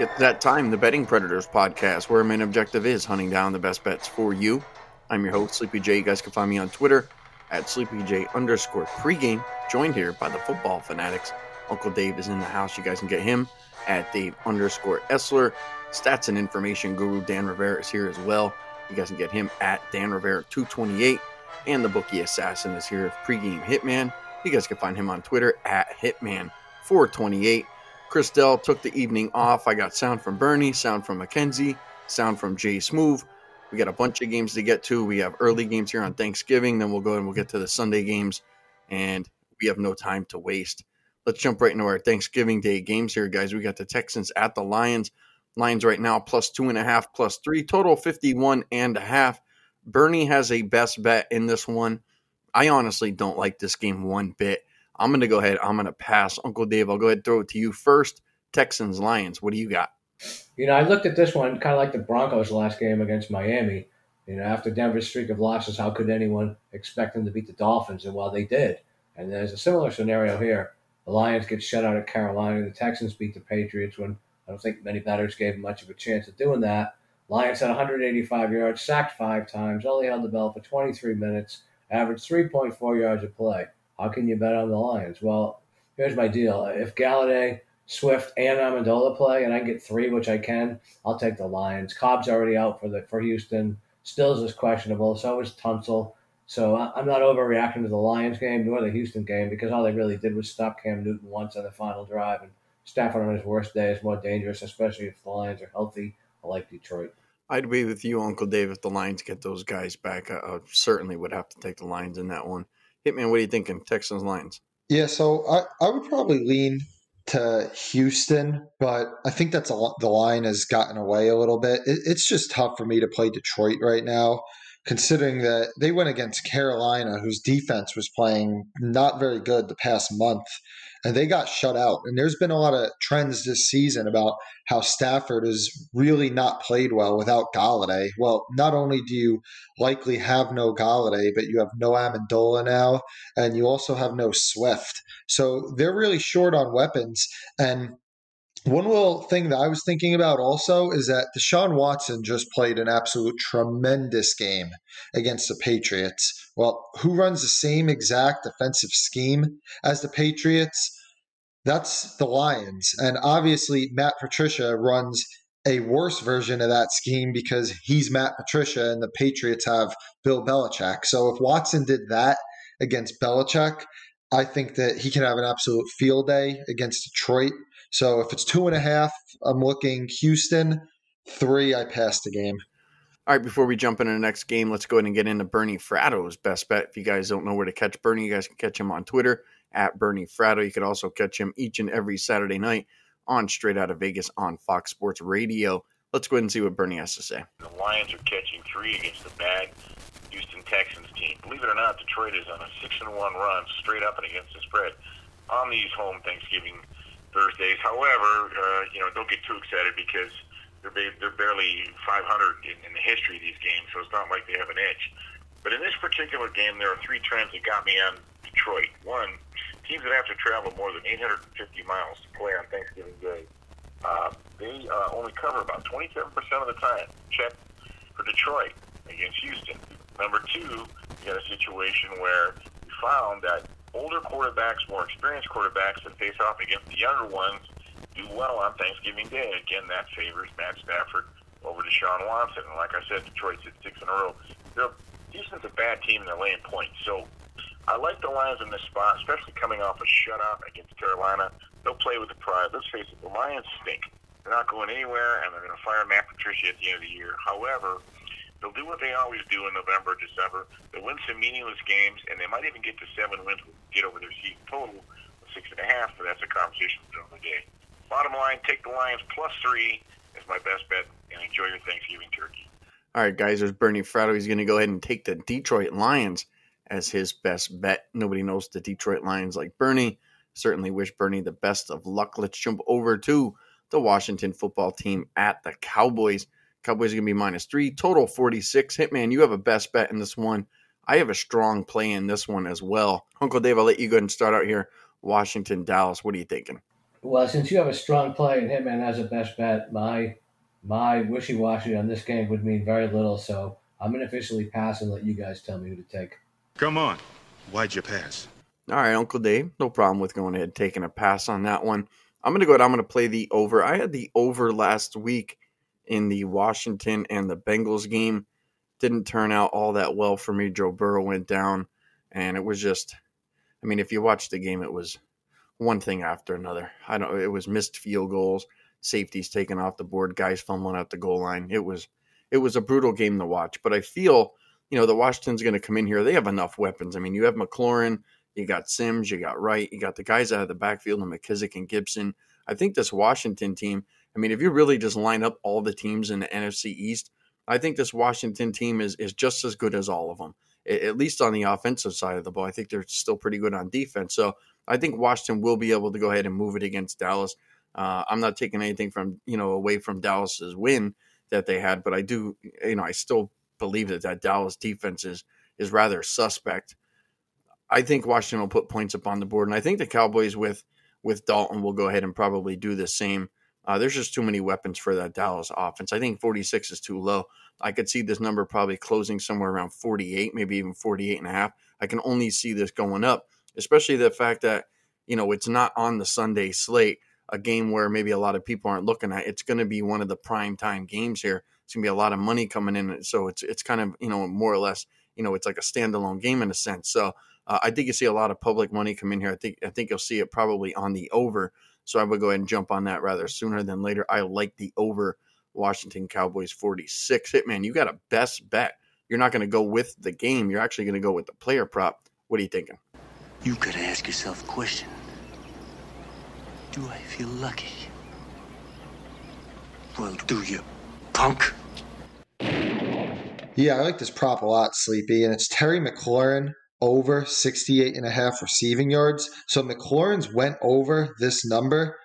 It's that time, the Betting Predators podcast, where our main objective is hunting down the best bets for you. I'm your host, Sleepy J. You guys can find me on Twitter at SleepyJ_pregame, joined here by the football fanatics. Uncle Dave is in the house. You guys can get him at Dave_Essler. Stats and information guru Dan Rivera is here as well. You guys can get him at Dan Rivera 228. And the bookie assassin is here, Pregame Hitman. You guys can find him on Twitter at Hitman 428. Chris Dell took the evening off. I got sound from Bernie, sound from McKenzie, sound from Jay Smoove. We got a bunch of games to get to. We have early games here on Thanksgiving. Then we'll go and we'll get to the Sunday games. And we have no time to waste. Let's jump right into our Thanksgiving Day games here, guys. We got the Texans at the Lions. Lions right now +2.5, +3, total 51.5. Bernie has a best bet in this one. I honestly don't like this game one bit. I'm going to go ahead. I'm going to pass. Uncle Dave, I'll go ahead and throw it to you first. Texans, Lions, what do you got? You know, I looked at this one kind of like the Broncos last game against Miami. You know, after Denver's streak of losses, how could anyone expect them to beat the Dolphins? And, well, they did. And there's a similar scenario here. The Lions get shut out at Carolina. The Texans beat the Patriots when I don't think many batters gave them much of a chance of doing that. Lions had 185 yards, sacked 5 times, only held the ball for 23 minutes, averaged 3.4 yards a play. How can you bet on the Lions? Well, here's my deal. If Galladay, Swift, and Amendola play, and I get 3, which I can, I'll take the Lions. Cobb's already out for Houston. Stills is questionable. So is Tunsil. So I'm not overreacting to the Lions game nor the Houston game because all they really did was stop Cam Newton once on the final drive. And Stafford on his worst day is more dangerous, especially if the Lions are healthy. I like Detroit. I'd be with you, Uncle Dave. If the Lions get those guys back, I certainly would have to take the Lions in that one. Hitman, what are you thinking? Texans, Lions. Yeah, so I would probably lean to Houston, but I think that's the line has gotten away a little bit. It's just tough for me to play Detroit right now, considering that they went against Carolina, whose defense was playing not very good the past month, and they got shut out. And there's been a lot of trends this season about how Stafford has really not played well without Galladay. Well, not only do you likely have no Galladay, but you have no Amendola now, and you also have no Swift. So they're really short on weapons. And one little thing that I was thinking about also is that Deshaun Watson just played an absolute tremendous game against the Patriots. Well, who runs the same exact offensive scheme as the Patriots? That's the Lions. And obviously, Matt Patricia runs a worse version of that scheme because he's Matt Patricia and the Patriots have Bill Belichick. So if Watson did that against Belichick, I think that he can have an absolute field day against Detroit. So if it's 2.5, I'm looking Houston. 3, I pass the game. All right, before we jump into the next game, let's go ahead and get into Bernie Fratto's best bet. If you guys don't know where to catch Bernie, you guys can catch him on Twitter at Bernie Fratto. You could also catch him each and every Saturday night on Straight Out of Vegas on Fox Sports Radio. Let's go ahead and see what Bernie has to say. The Lions are catching 3 against the bad Houston Texans team. Believe it or not, Detroit is on a 6-1 run straight up and against the spread on these home Thanksgiving Thursdays. However, don't get too excited because they're barely 500 in the history of these games, so it's not like they have an edge. But in this particular game, there are 3 trends that got me on Detroit. One, teams that have to travel more than 850 miles to play on Thanksgiving Day, they only cover about 27% of the time. Check for Detroit against Houston. Number 2, you got a situation where we found that older quarterbacks, more experienced quarterbacks that face off against the younger ones do well on Thanksgiving Day. Again, that favors Matt Stafford over Deshaun Watson. And like I said, Detroit's at 6 in a row. Houston's a bad team and they're laying points. So I like the Lions in this spot, especially coming off a shutout against Carolina. They'll play with the pride. Let's face it, the Lions stink. They're not going anywhere, and they're going to fire Matt Patricia at the end of the year. However, they'll do what they always do in November, December. They'll win some meaningless games, and they might even get to 7 wins, get over their season total of 6.5, but that's a conversation for another day. Bottom line, take the Lions +3 as my best bet, and enjoy your Thanksgiving turkey. All right, guys, there's Bernie Fratto. He's going to go ahead and take the Detroit Lions as his best bet. Nobody knows the Detroit Lions like Bernie. Certainly wish Bernie the best of luck. Let's jump over to the Washington football team at the Cowboys. Cowboys are going to be -3, total 46. Hitman, you have a best bet in this one. I have a strong play in this one as well. Uncle Dave, I'll let you go ahead and start out here. Washington, Dallas, what are you thinking? Well, since you have a strong play and Hitman has a best bet, my wishy-washy on this game would mean very little, so I'm going to officially pass and let you guys tell me who to take. Come on. Why'd you pass? All right, Uncle Dave. No problem with going ahead and taking a pass on that one. I'm going to go ahead. I'm going to play the over. I had the over last week in the Washington and the Bengals game. Didn't turn out all that well for me. Joe Burrow went down, and it was just, I mean, if you watch the game, it was one thing after another. It was missed field goals, safeties taken off the board, guys fumbling out the goal line. It was a brutal game to watch, but I feel, you know, the Washington's going to come in here. They have enough weapons. I mean, you have McLaurin, you got Sims, you got Wright, you got the guys out of the backfield and McKissic and Gibson. I think this Washington team, I mean, if you really just line up all the teams in the NFC East, I think this Washington team is just as good as all of them, at least on the offensive side of the ball. I think they're still pretty good on defense. So I think Washington will be able to go ahead and move it against Dallas. I'm not taking anything from, you know, away from Dallas's win that they had, but I do, you know, I still believe that Dallas defense is rather suspect. I think Washington will put points up on the board, and I think the Cowboys with Dalton will go ahead and probably do the same. There's just too many weapons for that Dallas offense. I think 46 is too low. I could see this number probably closing somewhere around 48, maybe even 48.5. I can only see this going up, especially the fact that, you know, it's not on the Sunday slate, a game where maybe a lot of people aren't looking at. It's going to be one of the prime time games here. It's going to be a lot of money coming in. So it's kind of, you know, more or less, you know, it's like a standalone game in a sense. So I think you see a lot of public money come in here. I think you'll see it probably on the over. So I would go ahead and jump on that rather sooner than later. I like the over Washington Cowboys 46. Hitman, you got a best bet. You're not going to go with the game. You're actually going to go with the player prop. What are you thinking? You got to ask yourself a question. Do I feel lucky? Well, do you, punk? Yeah, I like this prop a lot, Sleepy. And it's Terry McLaurin over 68.5 receiving yards. So McLaurin's went over this number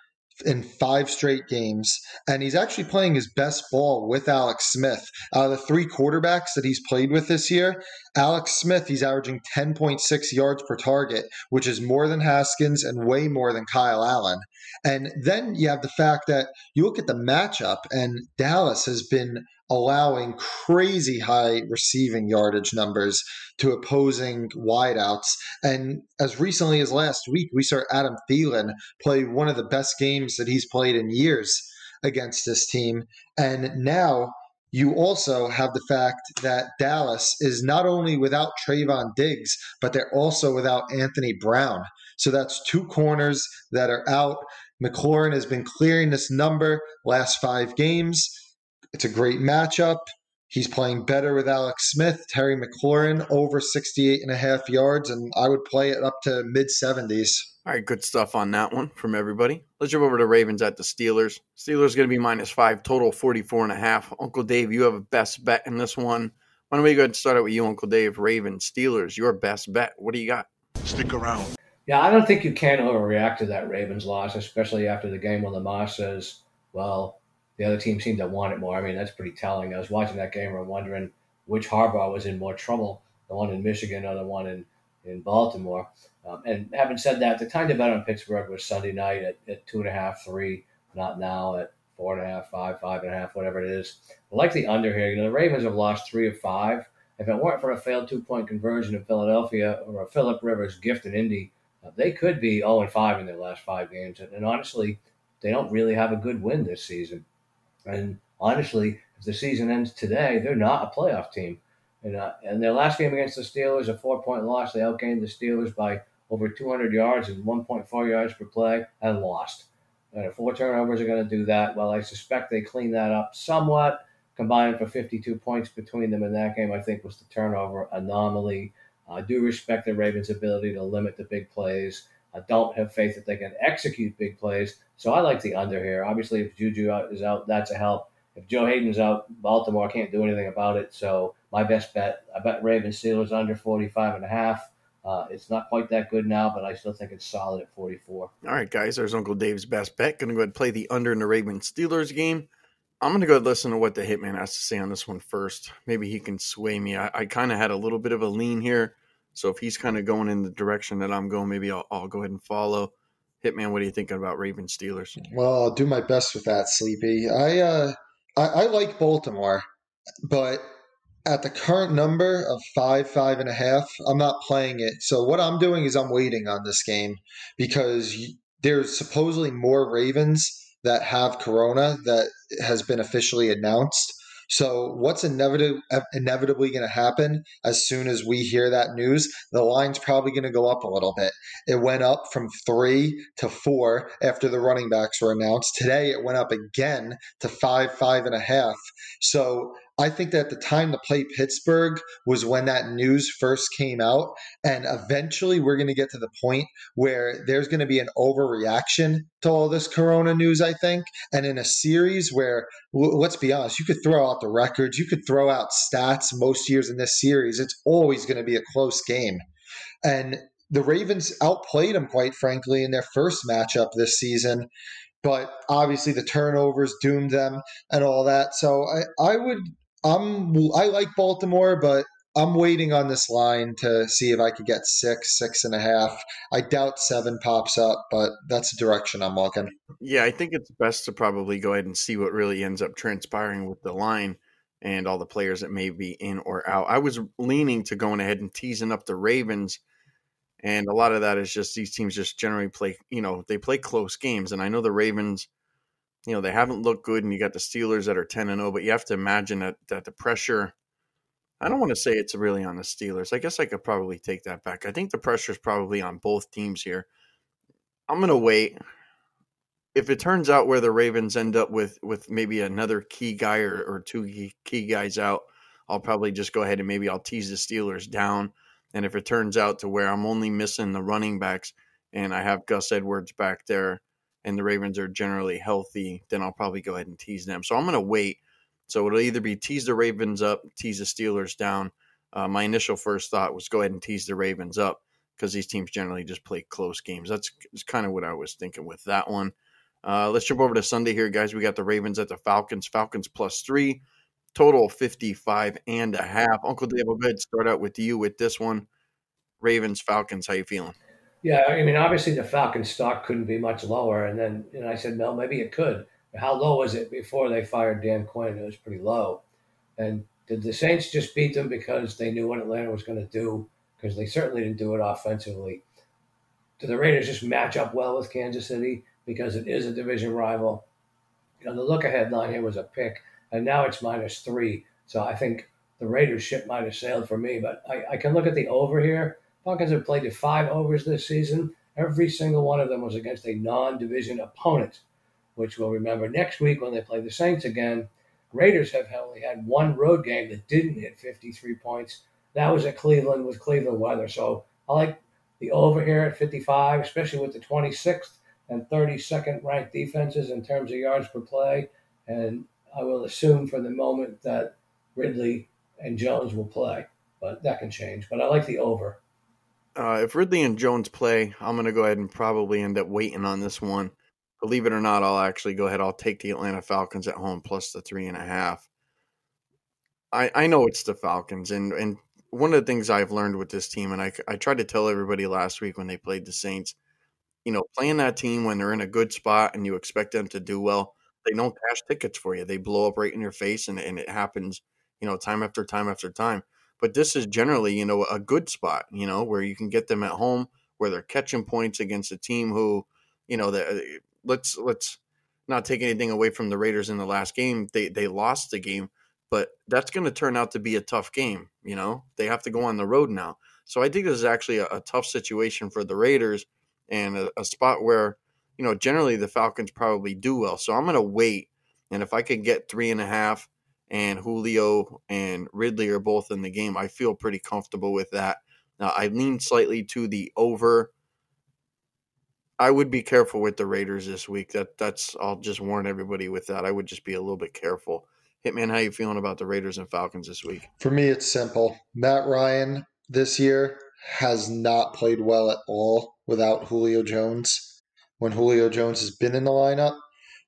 in 5 straight games, and he's actually playing his best ball with Alex Smith. Out of the 3 quarterbacks that he's played with this year, Alex Smith, he's averaging 10.6 yards per target, which is more than Haskins and way more than Kyle Allen. And then you have the fact that you look at the matchup, and Dallas has been allowing crazy high receiving yardage numbers to opposing wideouts. And as recently as last week, we saw Adam Thielen play one of the best games that he's played in years against this team. And now you also have the fact that Dallas is not only without Trayvon Diggs, but they're also without Anthony Brown. So that's 2 corners that are out. McLaurin has been clearing this number last 5 games. It's a great matchup. He's playing better with Alex Smith. Terry McLaurin over 68.5 yards, and I would play it up to mid-70s. All right, good stuff on that one from everybody. Let's jump over to Ravens at the Steelers. Steelers going to be -5, total 44.5. Uncle Dave, you have a best bet in this one. Why don't we go ahead and start out with you, Uncle Dave? Ravens, Steelers, your best bet. What do you got? Stick around. Yeah, I don't think you can overreact to that Ravens loss, especially after the game when Lamar says, well, the other team seemed to want it more. I mean, that's pretty telling. I was watching that game and wondering which Harbaugh was in more trouble, the one in Michigan or the one in Baltimore. And having said that, the time to bet on Pittsburgh was Sunday night at 2.5, 3, not now at 4.5, 5, 5.5, whatever it is. I like the under here. You know, the Ravens have lost 3 of 5. If it weren't for a failed 2-point conversion in Philadelphia or a Phillip Rivers gift in Indy, they could be 0-5 in their last 5 games. And honestly, they don't really have a good win this season. And honestly, if the season ends today, they're not a playoff team. And their last game against the Steelers, a 4-point loss, they outgained the Steelers by over 200 yards and 1.4 yards per play and lost. And if 4 turnovers are going to do that, well, I suspect they clean that up somewhat. Combined for 52 points between them in that game, I think, was the turnover anomaly. I do respect the Ravens' ability to limit the big plays. I don't have faith that they can execute big plays, so I like the under here. Obviously, if Juju is out, that's a help. If Joe Hayden's out, Baltimore can't do anything about it, so my best bet, I bet Ravens Steelers under 45.5. It's not quite that good now, but I still think it's solid at 44. All right, guys, there's Uncle Dave's best bet. Going to go ahead and play the under in the Ravens Steelers game. I'm going to go ahead and listen to what the Hitman has to say on this one first. Maybe he can sway me. I kind of had a little bit of a lean here. So if he's kind of going in the direction that I'm going, maybe I'll go ahead and follow. Hitman, what are you thinking about Ravens Steelers? Well, I'll do my best with that, Sleepy. I like Baltimore, but at the current number of 5, 5.5, I'm not playing it. So what I'm doing is I'm waiting on this game because there's supposedly more Ravens that have corona that has been officially announced. So what's inevitably going to happen as soon as we hear that news, the line's probably going to go up a little bit. It went up from 3 to 4 after the running backs were announced. Today it went up again to 5, 5.5. So I think that the time to play Pittsburgh was when that news first came out. And eventually we're going to get to the point where there's going to be an overreaction to all this corona news, I think. And in a series where, let's be honest, you could throw out the records, you could throw out stats most years in this series, it's always going to be a close game. And the Ravens outplayed them, quite frankly, in their first matchup this season. But obviously the turnovers doomed them and all that. So I like Baltimore, but I'm waiting on this line to see if I could get 6, 6.5. I doubt 7 pops up, but that's the direction I'm looking. Yeah, I think it's best to probably go ahead and see what really ends up transpiring with the line and all the players that may be in or out. I was leaning to going ahead and teasing up the Ravens, and a lot of that is just these teams just generally play, they play close games. And I know the Ravens, they haven't looked good, and you got the Steelers that are 10-0, but you have to imagine that the pressure, I don't want to say it's really on the Steelers. I guess I could probably take that back. I think the pressure is probably on both teams here. I'm going to wait. If it turns out where the Ravens end up with maybe another key guy or 2 key guys out, I'll probably just go ahead and maybe I'll tease the Steelers down. And if it turns out to where I'm only missing the running backs and I have Gus Edwards back there, and the Ravens are generally healthy, then I'll probably go ahead and tease them. So I'm going to wait. So it'll either be tease the Ravens up, tease the Steelers down. My initial first thought was go ahead and tease the Ravens up because these teams generally just play close games. That's kind of what I was thinking with that one. Let's jump over to Sunday here, guys. We got the Ravens at the Falcons. Falcons +3, total 55.5. Uncle Dave, I'll go ahead and start out with you with this one. Ravens, Falcons, how you feeling? Yeah, I mean, obviously the Falcons stock couldn't be much lower. And then I said, no, maybe it could. How low was it before they fired Dan Quinn? It was pretty low. And did the Saints just beat them because they knew what Atlanta was going to do? Because they certainly didn't do it offensively. Do the Raiders just match up well with Kansas City because it is a division rival? The look-ahead line here was a pick, and now it's -3. So I think the Raiders ship might have sailed for me. But I can look at the over here. Falcons have played 5 overs this season. Every single one of them was against a non-division opponent, which we'll remember next week when they play the Saints again. Raiders have only had 1 road game that didn't hit 53 points. That was at Cleveland with Cleveland weather. So I like the over here at 55, especially with the 26th and 32nd ranked defenses in terms of yards per play. And I will assume for the moment that Ridley and Jones will play, but that can change. But I like the over. If Ridley and Jones play, I'm going to go ahead and probably end up waiting on this one. Believe it or not, I'll actually go ahead. I'll take the Atlanta Falcons at home plus 3.5. I know it's the Falcons. And one of the things I've learned with this team, and I tried to tell everybody last week when they played the Saints, playing that team when they're in a good spot and you expect them to do well, they don't cash tickets for you. They blow up right in your face, and it happens, time after time after time. But this is generally, a good spot, where you can get them at home, where they're catching points against a team who, let's not take anything away from the Raiders in the last game. They lost the game, but that's going to turn out to be a tough game. They have to go on the road now. So I think this is actually a tough situation for the Raiders and a spot where, generally the Falcons probably do well. So I'm going to wait. And if I could get 3.5, and Julio and Ridley are both in the game, I feel pretty comfortable with that. Now, I lean slightly to the over. I would be careful with the Raiders this week. That's I'll just warn everybody with that. I would just be a little bit careful. Hitman, how you feeling about the Raiders and Falcons this week? For me, it's simple. Matt Ryan this year has not played well at all without Julio Jones. When Julio Jones has been in the lineup,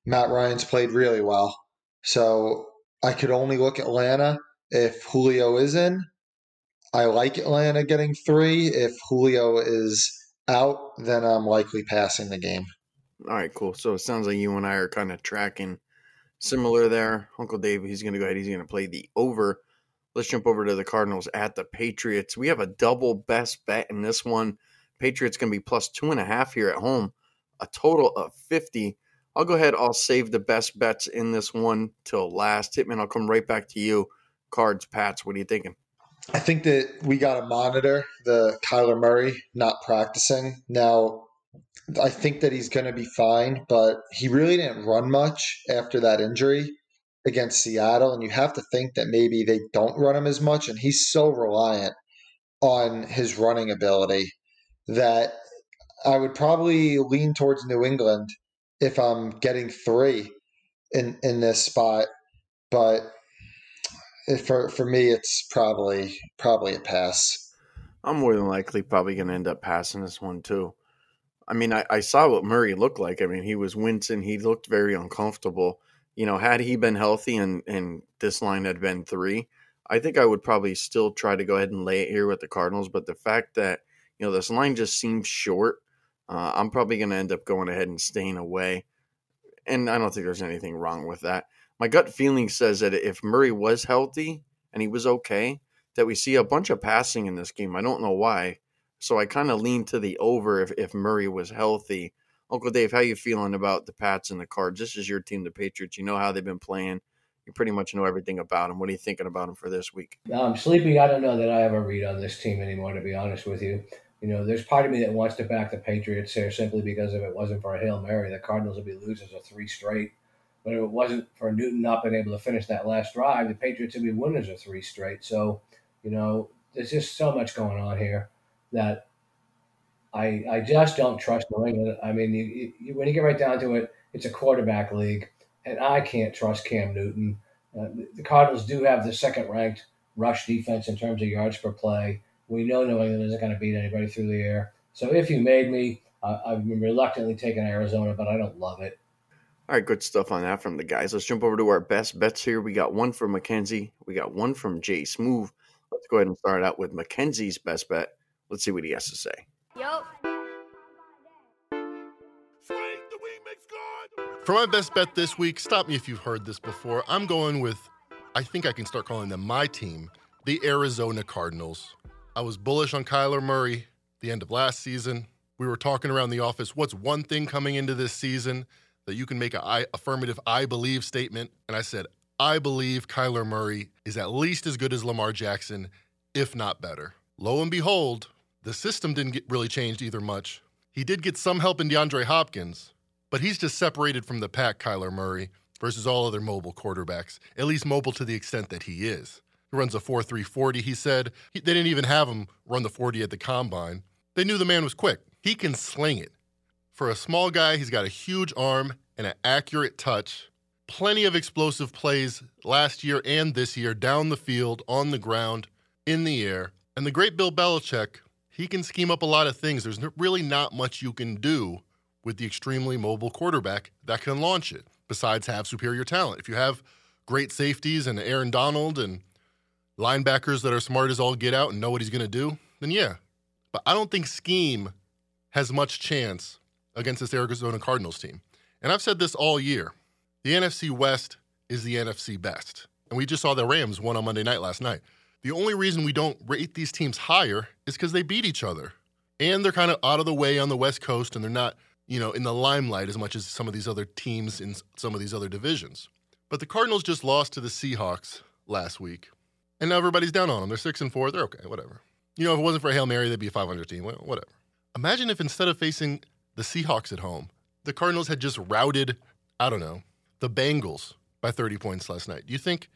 Matt Ryan's played really well. So I could only look at Atlanta if Julio is in. I like Atlanta getting 3. If Julio is out, then I'm likely passing the game. All right, cool. So it sounds like you and I are kind of tracking similar there. Uncle Dave, he's going to go ahead. He's going to play the over. Let's jump over to the Cardinals at the Patriots. We have a double best bet in this one. Patriots going to be plus 2.5 here at home, a total of 50. I'll go ahead. I'll save the best bets in this one till last. Hitman, I'll come right back to you. Cards, Pats, what are you thinking? I think that we got to monitor the Kyler Murray not practicing. Now, I think that he's going to be fine, but he really didn't run much after that injury against Seattle, and you have to think that maybe they don't run him as much, and he's so reliant on his running ability that I would probably lean towards New England if I'm getting 3 in this spot, but for me, it's probably a pass. I'm more than likely probably going to end up passing this one too. I mean, I saw what Murray looked like. I mean, he was wincing. He looked very uncomfortable. You know, had he been healthy and this line had been 3, I think I would probably still try to go ahead and lay it here with the Cardinals. But the fact that, you know, this line just seems short, I'm probably going to end up going ahead and staying away. And I don't think there's anything wrong with that. My gut feeling says that if Murray was healthy and he was okay, that we see a bunch of passing in this game. I don't know why. So I kind of lean to the over if Murray was healthy. Uncle Dave, how you feeling about the Pats and the Cards? This is your team, the Patriots. You know how they've been playing. You pretty much know everything about them. What are you thinking about them for this week? I'm sleepy. I don't know that I have a read on this team anymore, to be honest with you. You know, there's part of me that wants to back the Patriots here simply because if it wasn't for a Hail Mary, the Cardinals would be losers of 3 straight. But if it wasn't for Newton not being able to finish that last drive, the Patriots would be winners of 3 straight. So, you know, there's just so much going on here that I just don't trust New England. I mean, you, when you get right down to it, it's a quarterback league, and I can't trust Cam Newton. The Cardinals do have the second-ranked rush defense in terms of yards per play. We know New England isn't going to beat anybody through the air. So if you made me, I've been reluctantly taking Arizona, but I don't love it. All right, good stuff on that from the guys. Let's jump over to our best bets here. We got one from McKenzie. We got one from Jay Smoove. Let's go ahead and start out with McKenzie's best bet. Let's see what he has to say. Yo. For my best bet this week, stop me if you've heard this before. I'm going with, I think I can start calling them my team, the Arizona Cardinals. I was bullish on Kyler Murray the end of last season. We were talking around the office, what's one thing coming into this season that you can make an affirmative I believe statement? And I said, I believe Kyler Murray is at least as good as Lamar Jackson, if not better. Lo and behold, the system didn't get really changed either much. He did get some help in DeAndre Hopkins, but he's just separated from the pack, Kyler Murray, versus all other mobile quarterbacks, at least mobile to the extent that he is. He runs a 4.3 40. He said they didn't even have him run the 40 at the combine. They knew the man was quick. He can sling it. For a small guy, he's got a huge arm and an accurate touch. Plenty of explosive plays last year and this year down the field, on the ground, in the air. And the great Bill Belichick, he can scheme up a lot of things. There's really not much you can do with the extremely mobile quarterback that can launch it, besides have superior talent. If you have great safeties and Aaron Donald and linebackers that are smart as all get out and know what he's going to do, then yeah. But I don't think scheme has much chance against this Arizona Cardinals team. And I've said this all year. The NFC West is the NFC best. And we just saw the Rams won on Monday night last night. The only reason we don't rate these teams higher is because they beat each other. And they're kind of out of the way on the West Coast, and they're not, you know, in the limelight as much as some of these other teams in some of these other divisions. But the Cardinals just lost to the Seahawks last week. And now everybody's down on them. They're 6-4. They're okay, whatever. You know, if it wasn't for a Hail Mary, they'd be a 500 team. Well, whatever. Imagine if instead of facing the Seahawks at home, the Cardinals had just routed, I don't know, the Bengals by 30 points last night. Do you think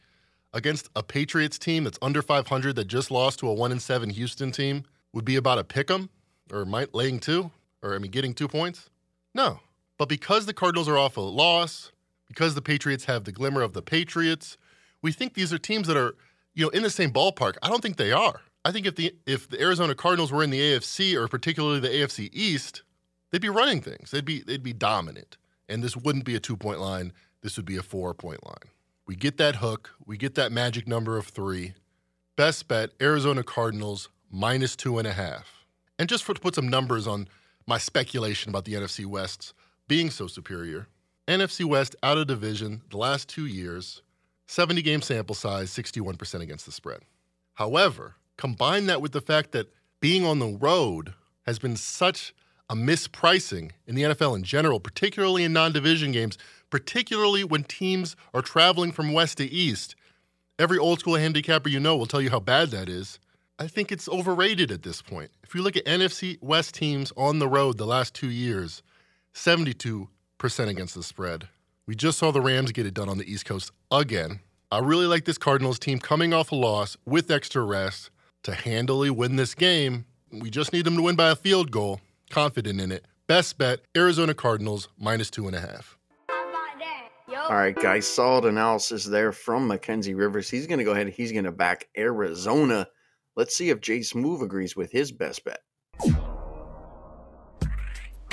against a Patriots team that's under 500 that just lost to a 1-7 Houston team would be about a pick'em or might laying 2 or, I mean, getting 2 points? No. But because the Cardinals are off a loss, because the Patriots have the glimmer of the Patriots, we think these are teams that are, you know, in the same ballpark. I don't think they are. I think if the Arizona Cardinals were in the AFC or particularly the AFC East, they'd be running things. They'd be dominant. And this wouldn't be a 2-point line. This would be a 4-point line. We get that hook. We get that magic number of 3. Best bet, Arizona Cardinals, -2.5. And just to put some numbers on my speculation about the NFC West being so superior. NFC West out of division the last 2 years, 70-game sample size, 61% against the spread. However, combine that with the fact that being on the road has been such a mispricing in the NFL in general, particularly in non-division games, particularly when teams are traveling from west to east. Every old-school handicapper you know will tell you how bad that is. I think it's overrated at this point. If you look at NFC West teams on the road the last 2 years, 72% against the spread. We just saw the Rams get it done on the East Coast again. I really like this Cardinals team coming off a loss with extra rest to handily win this game. We just need them to win by a field goal. Confident in it. Best bet, Arizona Cardinals, -2.5. All right, guys, solid analysis there from McKenzie Rivers. He's going to go ahead and he's going to back Arizona. Let's see if Jay Smoove agrees with his best bet.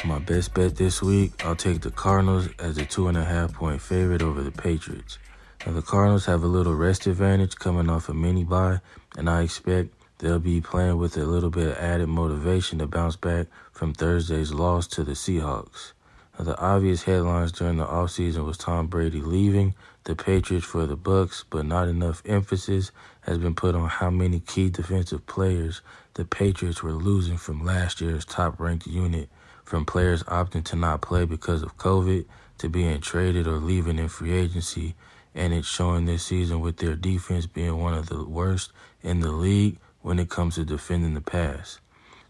My best bet this week, I'll take the Cardinals as a 2.5-point favorite over the Patriots. Now, the Cardinals have a little rest advantage coming off a mini-bye, and I expect they'll be playing with a little bit of added motivation to bounce back from Thursday's loss to the Seahawks. Now, the obvious headlines during the offseason was Tom Brady leaving the Patriots for the Bucs, but not enough emphasis has been put on how many key defensive players the Patriots were losing from last year's top-ranked unit, from players opting to not play because of COVID to being traded or leaving in free agency, and it's showing this season with their defense being one of the worst in the league when it comes to defending the pass.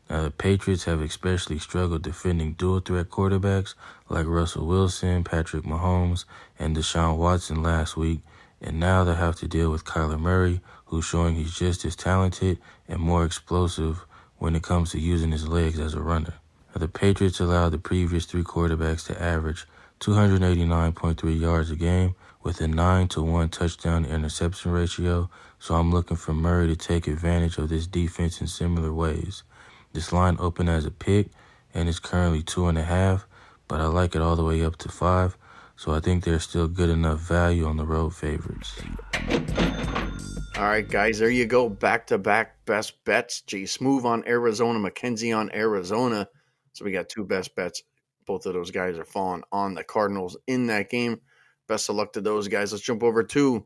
Now, the Patriots have especially struggled defending dual-threat quarterbacks like Russell Wilson, Patrick Mahomes, and Deshaun Watson last week, and now they'll have to deal with Kyler Murray, who's showing he's just as talented and more explosive when it comes to using his legs as a runner. Now, the Patriots allowed the previous three quarterbacks to average 289.3 yards a game with a 9-to-1 touchdown-to-interception ratio, so I'm looking for Murray to take advantage of this defense in similar ways. This line opened as a pick, and it's currently 2.5, but I like it all the way up to 5, so I think there's still good enough value on the road favorites. All right, guys, there you go. Back-to-back best bets. Jay Smoove on Arizona, McKenzie on Arizona. So we got two best bets. Both of those guys are falling on the Cardinals in that game. Best of luck to those guys. Let's jump over to,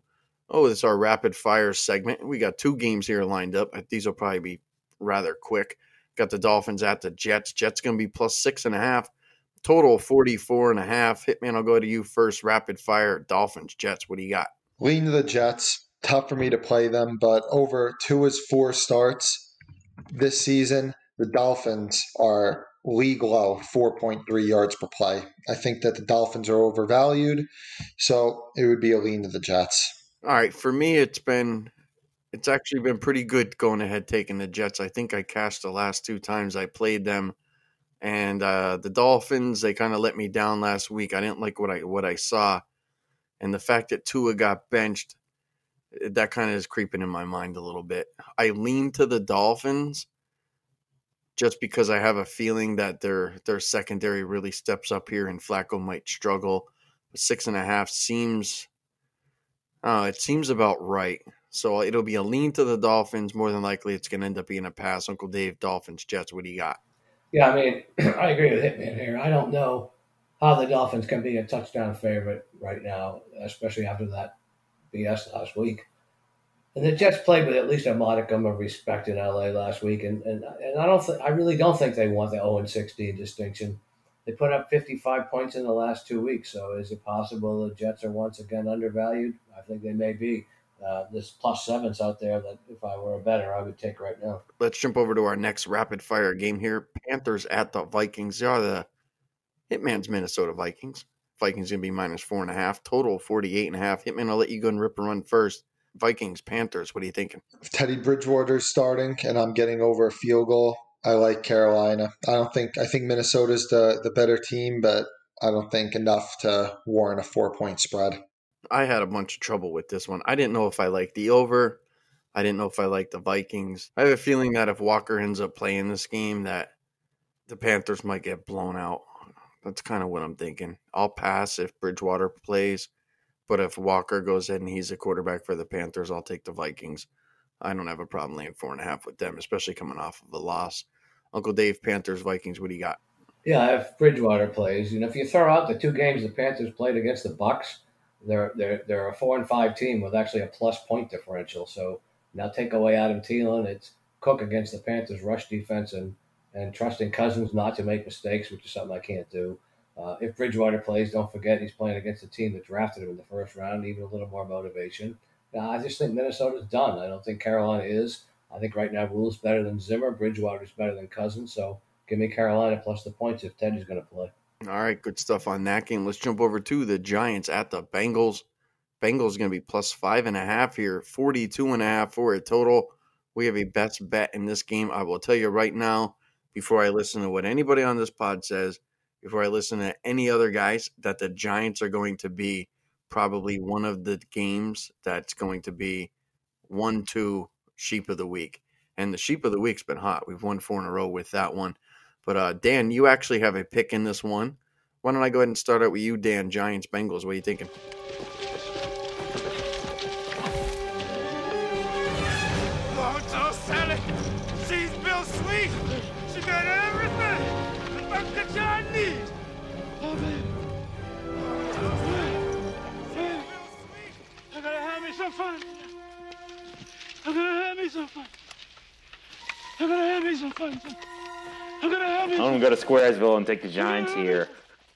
it's our rapid-fire segment. We got two games here lined up. These will probably be rather quick. Got the Dolphins at the Jets. Jets going to be plus 6.5. Total 44.5. Hitman, I'll go to you first. Rapid fire. Dolphins, Jets. What do you got? Lean to the Jets. Tough for me to play them, but over Tua's 4 starts this season, the Dolphins are league low, 4.3 yards per play. I think that the Dolphins are overvalued, so it would be a lean to the Jets. All right. For me, it's actually been pretty good going ahead taking the Jets. I think I cashed the last 2 times I played them. And the Dolphins, they kind of let me down last week. I didn't like what I saw. And the fact that Tua got benched, that kind of is creeping in my mind a little bit. I lean to the Dolphins just because I have a feeling that their secondary really steps up here and Flacco might struggle. But 6.5 seems about right. So it'll be a lean to the Dolphins. More than likely, it's going to end up being a pass. Uncle Dave, Dolphins, Jets, what do you got? Yeah, I mean, I agree with Hitman here. I don't know how the Dolphins can be a touchdown favorite right now, especially after that BS last week. And the Jets played with at least a modicum of respect in LA last week, and I really don't think they want the 0-16 distinction. They put up 55 points in the last 2 weeks, so is it possible the Jets are once again undervalued? I think they may be. There's plus 7s out there that if I were a better, I would take right now. Let's jump over to our next rapid-fire game here. Panthers at the Vikings. They are the Hitman's Minnesota Vikings. Vikings going to be -4.5. Total 48.5. Hitman, I'll let you go and rip and run first. Vikings, Panthers, what are you thinking? Teddy Bridgewater's starting, and I'm getting over a field goal. I like Carolina. I think Minnesota's the better team, but I don't think enough to warrant a 4-point spread. I had a bunch of trouble with this one. I didn't know if I liked the over. I didn't know if I liked the Vikings. I have a feeling that if Walker ends up playing this game, that the Panthers might get blown out. That's kind of what I'm thinking. I'll pass if Bridgewater plays, but if Walker goes in and he's a quarterback for the Panthers, I'll take the Vikings. I don't have a problem laying 4.5 with them, especially coming off of the loss. Uncle Dave, Panthers, Vikings, what do you got? Yeah, if Bridgewater plays, and if you throw out the two games the Panthers played against the Bucks, they're a 4-5 team with actually a plus point differential. So now take away Adam Thielen, it's Cook against the Panthers rush defense and trusting Cousins not to make mistakes, which is something I can't do. If Bridgewater plays, don't forget he's playing against a team that drafted him in the first round, even a little more motivation. Now, I just think Minnesota's done. I don't think Carolina is. I think right now Rule's better than Zimmer. Bridgewater's better than Cousins. So give me Carolina plus the points if Teddy's going to play. All right, good stuff on that game. Let's jump over to the Giants at the Bengals. Bengals going to be plus 5.5 here, 42.5 for a total. We have a best bet in this game. I will tell you right now, before I listen to what anybody on this pod says, before I listen to any other guys, that the Giants are going to be probably one of the games that's going to be 1-2 sheep of the week. And the sheep of the week's been hot. We've won 4 in a row with that one. But Dan, you actually have a pick in this one. Why don't I go ahead and start out with you, Dan? Giants, Bengals, what are you thinking? I'm going to go to Squaresville and take the Giants here.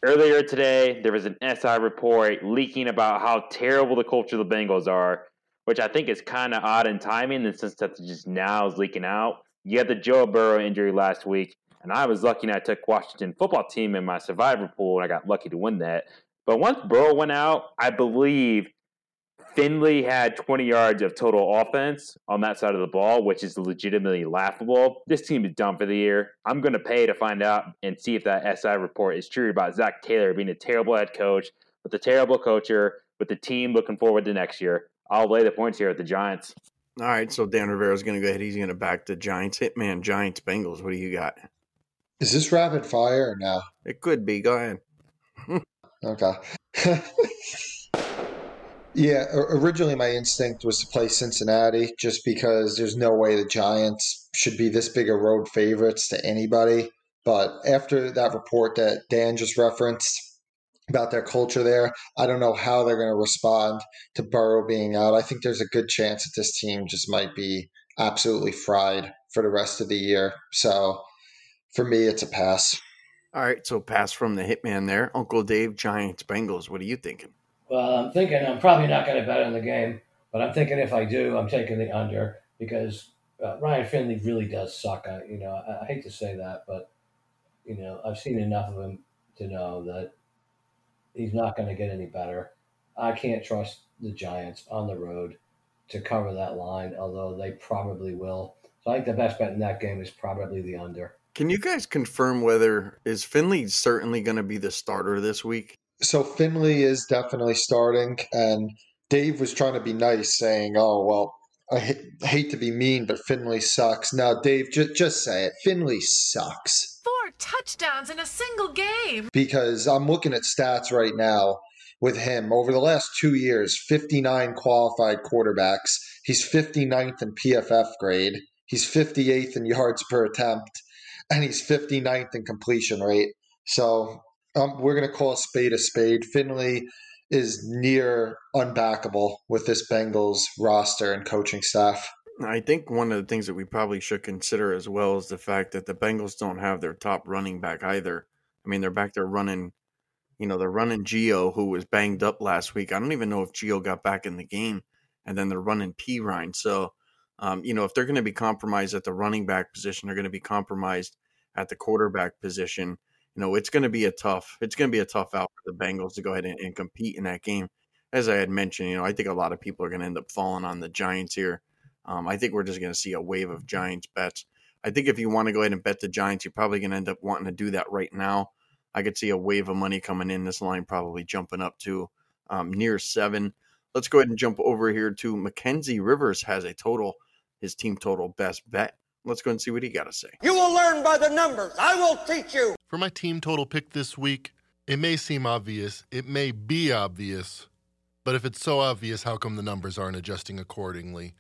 Earlier today, there was an SI report leaking about how terrible the culture of the Bengals are, which I think is kind of odd in timing, and since that's just now is leaking out. You had the Joe Burrow injury last week, and I was lucky and I took Washington football team in my survivor pool, and I got lucky to win that. But once Burrow went out, I believe Finley had 20 yards of total offense on that side of the ball, which is legitimately laughable. This team is done for the year. I'm going to pay to find out and see if that SI report is true about Zach Taylor being a terrible head coach with a terrible culture, with the team looking forward to next year. I'll lay the points here at the Giants. All right, so Dan Rivera is going to go ahead. He's going to back the Giants. Hitman, Giants, Bengals, what do you got? Is this rapid fire or no? It could be. Go ahead. Okay. Yeah, originally my instinct was to play Cincinnati just because there's no way the Giants should be this big a road favorites to anybody. But after that report that Dan just referenced about their culture there, I don't know how they're going to respond to Burrow being out. I think there's a good chance that this team just might be absolutely fried for the rest of the year. So for me, it's a pass. All right, so pass from the Hitman there. Uncle Dave, Giants, Bengals, what are you thinking? Well, I'm thinking I'm probably not going to bet on the game, but I'm thinking if I do, I'm taking the under because Ryan Finley really does suck. I hate to say that, but I've seen enough of him to know that he's not going to get any better. I can't trust the Giants on the road to cover that line, although they probably will. So I think the best bet in that game is probably the under. Can you guys confirm whether is Finley certainly going to be the starter this week? So Finley is definitely starting, and Dave was trying to be nice, saying, oh, well, I hate to be mean, but Finley sucks. Now, Dave, just say it. Finley sucks. 4 touchdowns in a single game. Because I'm looking at stats right now with him. Over the last 2 years, 59 qualified quarterbacks. He's 59th in PFF grade. He's 58th in yards per attempt, and he's 59th in completion rate. So we're going to call a spade a spade. Finley is near unbackable with this Bengals roster and coaching staff. I think one of the things that we probably should consider as well is the fact that the Bengals don't have their top running back either. I mean, they're back there running, they're running Gio, who was banged up last week. I don't even know if Gio got back in the game. And then they're running Pirine. So, if they're going to be compromised at the running back position, they're going to be compromised at the quarterback position. It's going to be a tough out for the Bengals to go ahead and compete in that game. As I had mentioned, I think a lot of people are going to end up falling on the Giants here. I think we're just going to see a wave of Giants bets. I think if you want to go ahead and bet the Giants, you're probably going to end up wanting to do that right now. I could see a wave of money coming in. This line probably jumping up to near 7. Let's go ahead and jump over here to McKenzie Rivers has a total, his team total best bet. Let's go and see what he got to say. You will learn by the numbers. I will teach you. For my team total pick this week, it may seem obvious. It may be obvious. But if it's so obvious, how come the numbers aren't adjusting accordingly?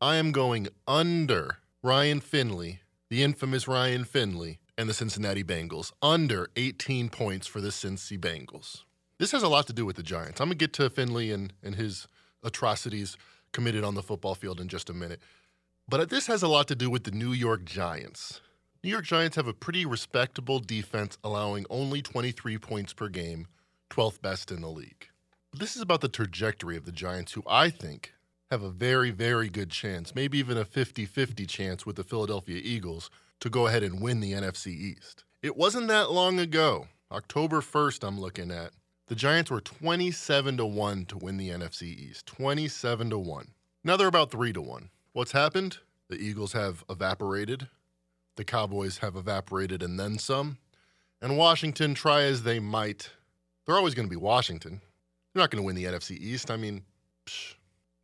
I am going under Ryan Finley, the infamous Ryan Finley, and the Cincinnati Bengals. Under 18 points for the Cincy Bengals. This has a lot to do with the Giants. I'm going to get to Finley and his atrocities committed on the football field in just a minute. But this has a lot to do with the New York Giants. New York Giants have a pretty respectable defense, allowing only 23 points per game, 12th best in the league. This is about the trajectory of the Giants, who I think have a very, very good chance, maybe even a 50-50 chance with the Philadelphia Eagles, to go ahead and win the NFC East. It wasn't that long ago, October 1st I'm looking at, the Giants were 27-1 to win the NFC East, 27-1. Now they're about 3-1. What's happened? The Eagles have evaporated. The Cowboys have evaporated and then some. And Washington, try as they might, they're always going to be Washington. They're not going to win the NFC East. I mean,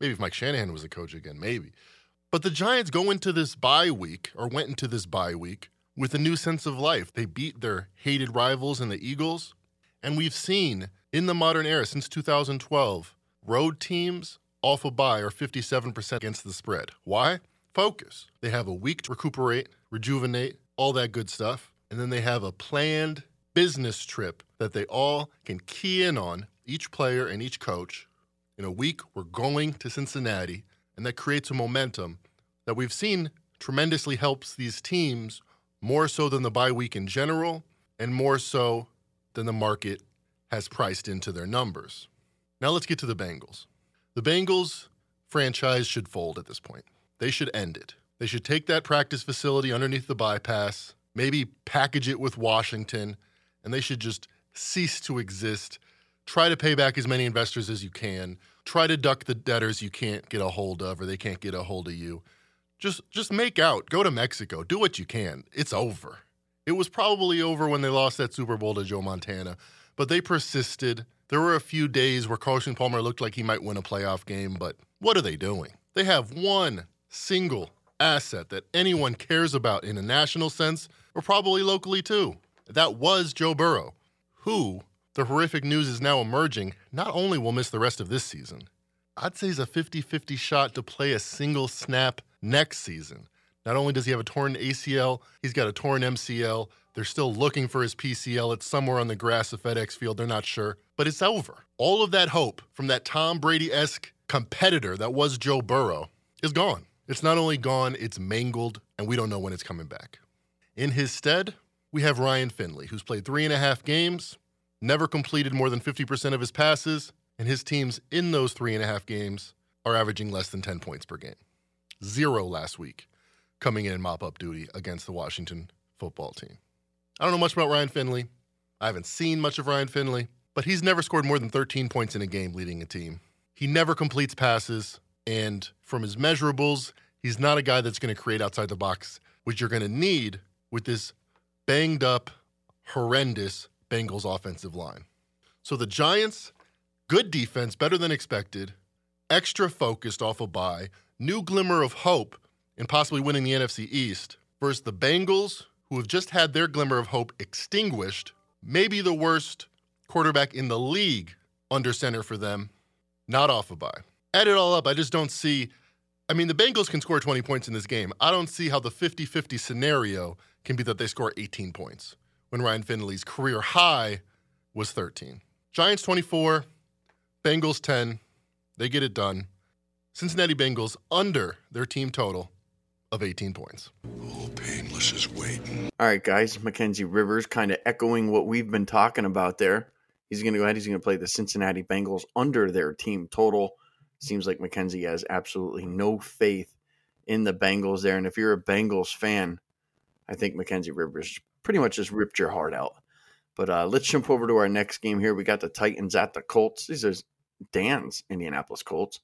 maybe if Mike Shanahan was the coach again, maybe. But the Giants go into this bye week, or went into this bye week, with a new sense of life. They beat their hated rivals in the Eagles. And we've seen in the modern era, since 2012, road teams off a bye are 57% against the spread. Why? Focus. They have a week to recuperate, rejuvenate, all that good stuff. And then they have a planned business trip that they all can key in on, each player and each coach. In a week, we're going to Cincinnati, and that creates a momentum that we've seen tremendously helps these teams more so than the bye week in general and more so than the market has priced into their numbers. Now let's get to the Bengals. The Bengals franchise should fold at this point. They should end it. They should take that practice facility underneath the bypass, maybe package it with Washington, and they should just cease to exist. Try to pay back as many investors as you can. Try to duck the debtors you can't get a hold of or they can't get a hold of you. Just make out. Go to Mexico. Do what you can. It's over. It was probably over when they lost that Super Bowl to Joe Montana, but they persisted. There were a few days where Carson Palmer looked like he might win a playoff game, but what are they doing? They have one single asset that anyone cares about in a national sense, or probably locally too. That was Joe Burrow, who, the horrific news is now emerging, not only will miss the rest of this season, I'd say he's a 50-50 shot to play a single snap next season. Not only does he have a torn ACL, he's got a torn MCL. They're still looking for his PCL. It's somewhere on the grass of FedEx Field. They're not sure, but it's over. All of that hope from that Tom Brady-esque competitor that was Joe Burrow is gone. It's not only gone, it's mangled, and we don't know when it's coming back. In his stead, we have Ryan Finley, who's played 3.5 games, never completed more than 50% of his passes, and his teams in those 3.5 games are averaging less than 10 points per game. 0 last week, coming in mop-up duty against the Washington football team. I don't know much about Ryan Finley. I haven't seen much of Ryan Finley, but he's never scored more than 13 points in a game leading a team. He never completes passes, and from his measurables, he's not a guy that's going to create outside the box, which you're going to need with this banged-up, horrendous Bengals offensive line. So the Giants, good defense, better than expected, extra focused off a bye, new glimmer of hope in possibly winning the NFC East versus the Bengals, who have just had their glimmer of hope extinguished, maybe the worst quarterback in the league under center for them, not off a bye. Add it all up, I just don't see, the Bengals can score 20 points in this game. I don't see how the 50-50 scenario can be that they score 18 points, when Ryan Finley's career high was 13. Giants 24, Bengals 10. They get it done. Cincinnati Bengals under their team total of 18 points. Oh, painless is waiting. All right, guys, McKenzie Rivers kind of echoing what we've been talking about there. He's going to go ahead. He's going to play the Cincinnati Bengals under their team total. Seems like McKenzie has absolutely no faith in the Bengals there. And if you're a Bengals fan, I think McKenzie Rivers pretty much just ripped your heart out. But let's jump over to our next game here. We got the Titans at the Colts. These are Dan's Indianapolis Colts.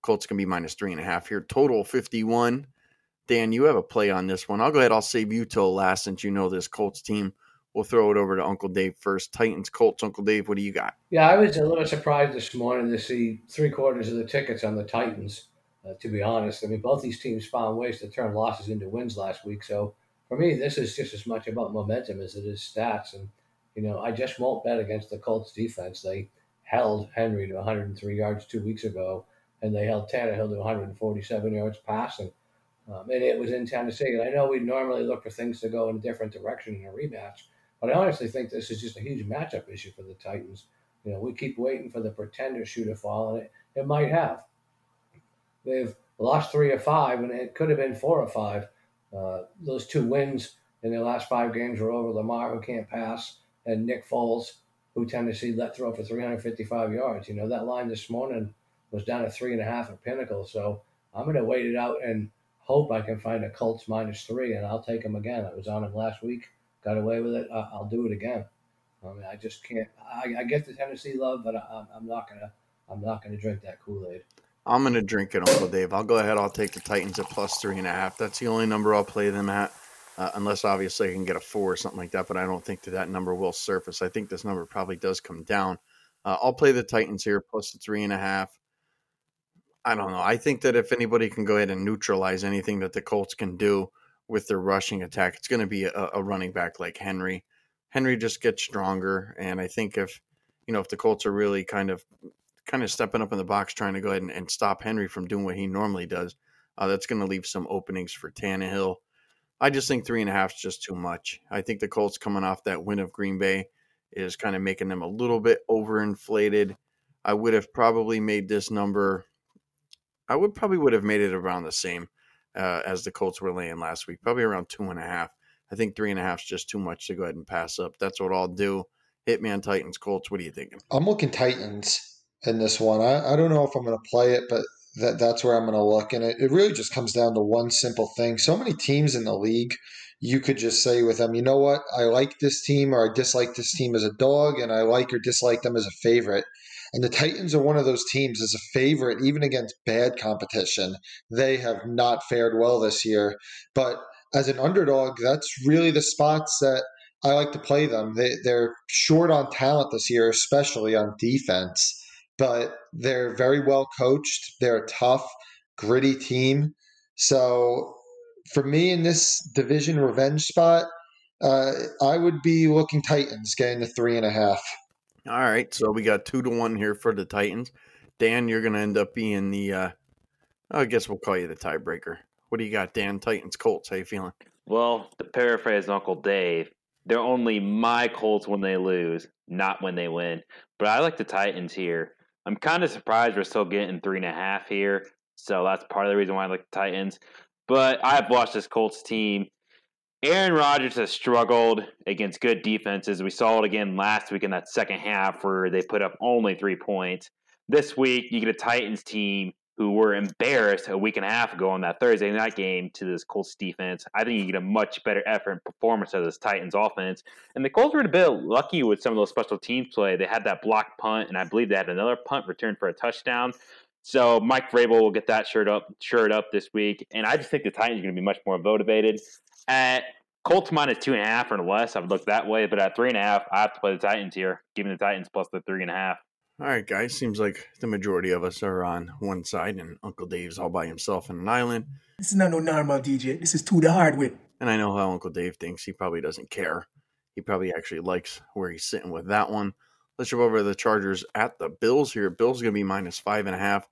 Colts can be minus 3.5 here. Total 51. Dan, you have a play on this one. I'll go ahead. I'll save you till last since you know this Colts team. We'll throw it over to Uncle Dave first. Titans, Colts. Uncle Dave, what do you got? Yeah, I was a little surprised this morning to see 3/4 of the tickets on the Titans, to be honest. Both these teams found ways to turn losses into wins last week, so for me, this is just as much about momentum as it is stats. And, I just won't bet against the Colts defense. They held Henry to 103 yards 2 weeks ago, and they held Tannehill to 147 yards passing. And it was in Tennessee. And I know we normally look for things to go in a different direction in a rematch, but I honestly think this is just a huge matchup issue for the Titans. You know, we keep waiting for the pretender shoe to fall, and it might have. They've lost 3 of 5, and it could have been 4 of 5. Those 2 wins in their last 5 games were over Lamar, who can't pass, and Nick Foles, who Tennessee let throw for 355 yards. You know, that line this morning was down to 3.5 at Pinnacle, so I'm going to wait it out and hope I can find a Colts -3, and I'll take them again. I was on them last week, got away with it. I'll do it again. I mean, I just can't. I get the Tennessee love, but I'm not gonna drink that Kool-Aid. I'm gonna drink it, Uncle Dave. I'll go ahead. I'll take the Titans at +3.5. That's the only number I'll play them at, unless obviously I can get a 4 or something like that. But I don't think that number will surface. I think this number probably does come down. I'll play the Titans here +3.5. I don't know. I think that if anybody can go ahead and neutralize anything that the Colts can do with their rushing attack, it's going to be a running back like Henry. Henry just gets stronger, and I think if the Colts are really kind of stepping up in the box, trying to go ahead and stop Henry from doing what he normally does, that's going to leave some openings for Tannehill. I just think 3.5 is just too much. I think the Colts coming off that win of Green Bay is kind of making them a little bit overinflated. I would have probably made this number. I would have made it around the same as the Colts were laying last week, probably around 2.5. I think 3.5 is just too much to go ahead and pass up. That's what I'll do. Hitman, Titans, Colts, what are you thinking? I'm looking Titans in this one. I don't know if I'm going to play it, but that's where I'm going to look. And it really just comes down to one simple thing. So many teams in the league, you could just say with them, you know what, I like this team or I dislike this team as a dog, and I like or dislike them as a favorite. And the Titans are one of those teams as a favorite, even against bad competition. They have not fared well this year, but as an underdog, that's really the spots that I like to play them. They're short on talent this year, especially on defense, but they're very well coached. They're a tough, gritty team. So for me in this division revenge spot, I would be looking Titans getting the 3.5. All right, so we got 2-1 here for the Titans. Dan, you're going to end up being the I guess we'll call you the tiebreaker. What do you got, Dan? Titans, Colts, how you feeling? Well, to paraphrase Uncle Dave, they're only my Colts when they lose, not when they win. But I like the Titans here. I'm kind of surprised we're still getting 3.5 here, so that's part of the reason why I like the Titans. But I have watched this Colts team. Aaron Rodgers has struggled against good defenses. We saw it again last week in that second half where they put up only 3 points. This week, you get a Titans team who were embarrassed a week and a half ago on that Thursday night game to this Colts defense. I think you get a much better effort and performance out of this Titans offense. And the Colts were a bit lucky with some of those special teams play. They had that blocked punt, and I believe they had another punt returned for a touchdown. So Mike Vrabel will get that shirt up this week. And I just think the Titans are going to be much more motivated. At Colts -2.5 or less, I would look that way. But at 3.5, I have to play the Titans here, giving the Titans +3.5. All right, guys, seems like the majority of us are on one side, and Uncle Dave's all by himself on an island. This is not no normal, DJ. This is too the hard way. And I know how Uncle Dave thinks. He probably doesn't care. He probably actually likes where he's sitting with that one. Let's jump over to the Chargers at the Bills here. Bills going to be -5.5,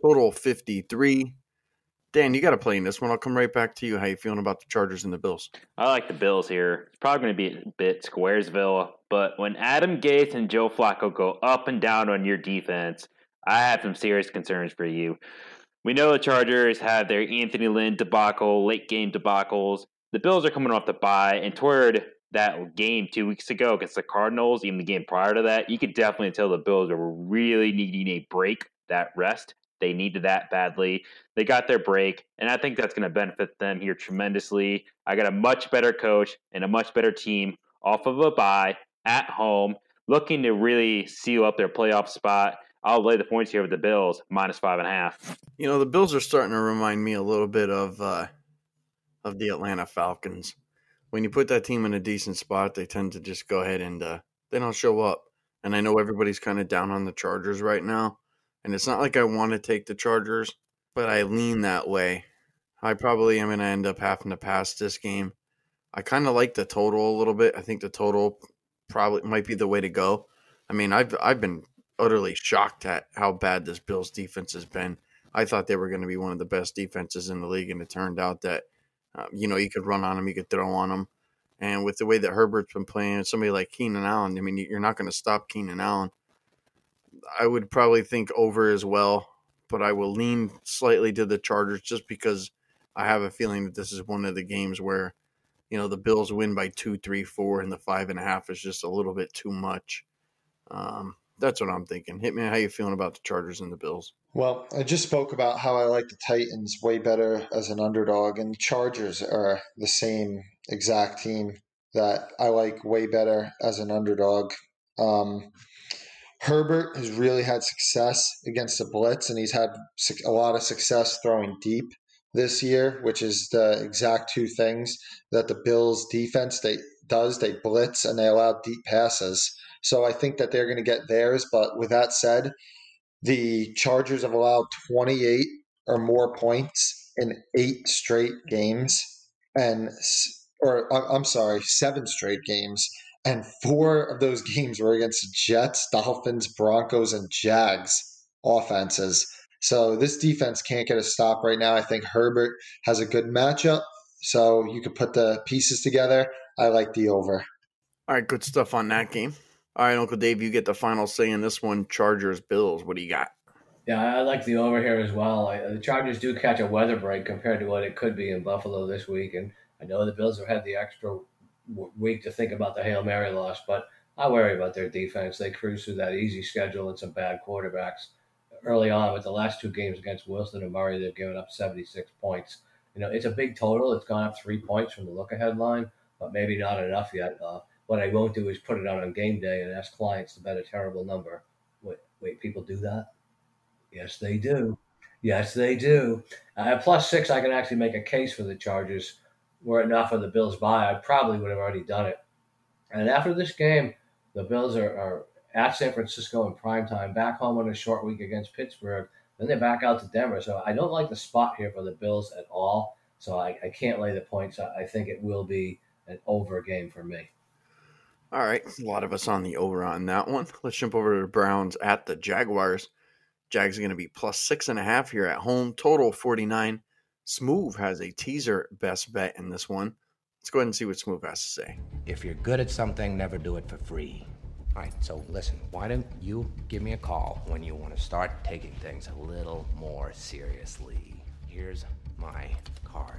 total 53. Dan, you got to play in this one. I'll come right back to you. How you feeling about the Chargers and the Bills? I like the Bills here. It's probably going to be a bit Squaresville, but when Adam Gase and Joe Flacco go up and down on your defense, I have some serious concerns for you. We know the Chargers have their Anthony Lynn debacle, late-game debacles. The Bills are coming off the bye, and toward that game 2 weeks ago against the Cardinals, even the game prior to that, you could definitely tell the Bills were really needing a break, that rest. They needed that badly. They got their break, and I think that's going to benefit them here tremendously. I got a much better coach and a much better team off of a bye at home, looking to really seal up their playoff spot. I'll lay the points here with the Bills, -5.5. You know, the Bills are starting to remind me a little bit of the Atlanta Falcons. When you put that team in a decent spot, they tend to just go ahead and they don't show up. And I know everybody's kind of down on the Chargers right now. And it's not like I want to take the Chargers, but I lean that way. I probably am going to end up having to pass this game. I kind of like the total a little bit. I think the total probably might be the way to go. I mean, I've been utterly shocked at how bad this Bills defense has been. I thought they were going to be one of the best defenses in the league, and it turned out that, you could run on them, you could throw on them. And with the way that Herbert's been playing, somebody like Keenan Allen, I mean, you're not going to stop Keenan Allen. I would probably think over as well, but I will lean slightly to the Chargers just because I have a feeling that this is one of the games where, the Bills win by 2, 3, 4, and the 5.5 is just a little bit too much. That's what I'm thinking. Hitman, how you feeling about the Chargers and the Bills? Well, I just spoke about how I like the Titans way better as an underdog, and the Chargers are the same exact team that I like way better as an underdog. Herbert has really had success against the blitz, and he's had a lot of success throwing deep this year, which is the exact two things that the Bills defense does. They blitz and they allow deep passes. So I think that they're going to get theirs. But with that said, the Chargers have allowed 28 or more points in 8 straight games, or 7 straight games. And 4 of those games were against Jets, Dolphins, Broncos, and Jags offenses. So this defense can't get a stop right now. I think Herbert has a good matchup, so you could put the pieces together. I like the over. All right, good stuff on that game. All right, Uncle Dave, you get the final say in this one, Chargers, Bills. What do you got? Yeah, I like the over here as well. The Chargers do catch a weather break compared to what it could be in Buffalo this week, and I know the Bills have had the extra week to think about the Hail Mary loss, but I worry about their defense. They cruise through that easy schedule and some bad quarterbacks early on, but the last 2 games against Wilson and Murray, they've given up 76 points. It's a big total. It's gone up 3 points from the look-ahead line, but maybe not enough yet. What I won't do is put it out on game day and ask clients to bet a terrible number. Wait, people do that? Yes, they do. Yes, they do. At +6, I can actually make a case for the Chargers. Were it not for the Bills' bye, I probably would have already done it. And after this game, the Bills are at San Francisco in primetime, back home on a short week against Pittsburgh. Then they're back out to Denver. So I don't like the spot here for the Bills at all. So I can't lay the points. I think it will be an over game for me. All right. A lot of us on the over on that one. Let's jump over to the Browns at the Jaguars. Jags are going to be +6.5 here at home. Total 49. Smoove has a teaser best bet in this one. Let's go ahead and see what Smoove has to say. If you're good at something, never do it for free. All right, so listen, why don't you give me a call when you want to start taking things a little more seriously? Here's my card.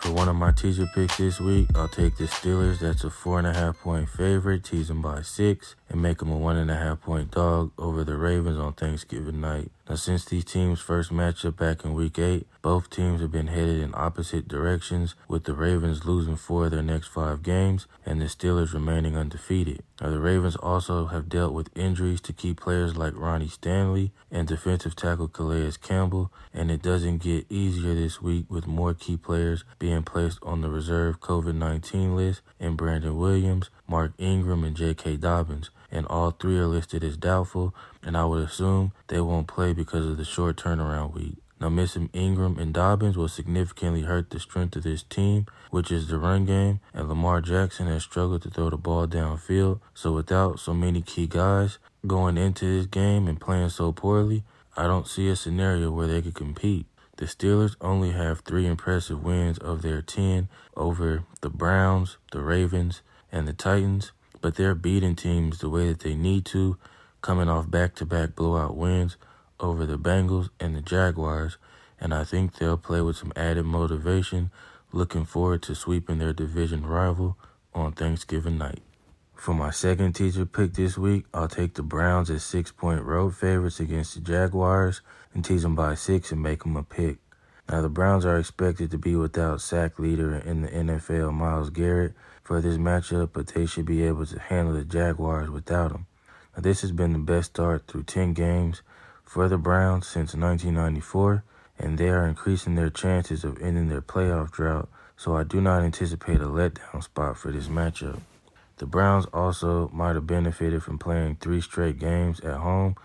For one of my teaser picks this week, I'll take the Steelers. That's a 4.5-point favorite. Tease them by 6 and make them a 1.5-point dog over the Ravens on Thanksgiving night. Now, since these teams first matchup back in Week 8, both teams have been headed in opposite directions, with the Ravens losing 4 of their next 5 games and the Steelers remaining undefeated. Now, the Ravens also have dealt with injuries to key players like Ronnie Stanley and defensive tackle Calais Campbell, and it doesn't get easier this week with more key players being placed on the reserve COVID-19 list, and Brandon Williams, Mark Ingram, and J.K. Dobbins, and all 3 are listed as doubtful, and I would assume they won't play because of the short turnaround week. Now, missing Ingram and Dobbins will significantly hurt the strength of this team, which is the run game, and Lamar Jackson has struggled to throw the ball downfield, so without so many key guys going into this game and playing so poorly, I don't see a scenario where they could compete. The Steelers only have 3 impressive wins of their 10 over the Browns, the Ravens, and the Titans, but they're beating teams the way that they need to, coming off back-to-back blowout wins over the Bengals and the Jaguars, and I think they'll play with some added motivation, looking forward to sweeping their division rival on Thanksgiving night. For my second teaser pick this week, I'll take the Browns as 6-point road favorites against the Jaguars and tease them by 6 and make them a pick. Now, the Browns are expected to be without sack leader in the NFL, Myles Garrett, for this matchup, but they should be able to handle the Jaguars without him. Now, this has been the best start through 10 games for the Browns since 1994, and they are increasing their chances of ending their playoff drought, so I do not anticipate a letdown spot for this matchup. The Browns also might have benefited from playing 3 straight games at home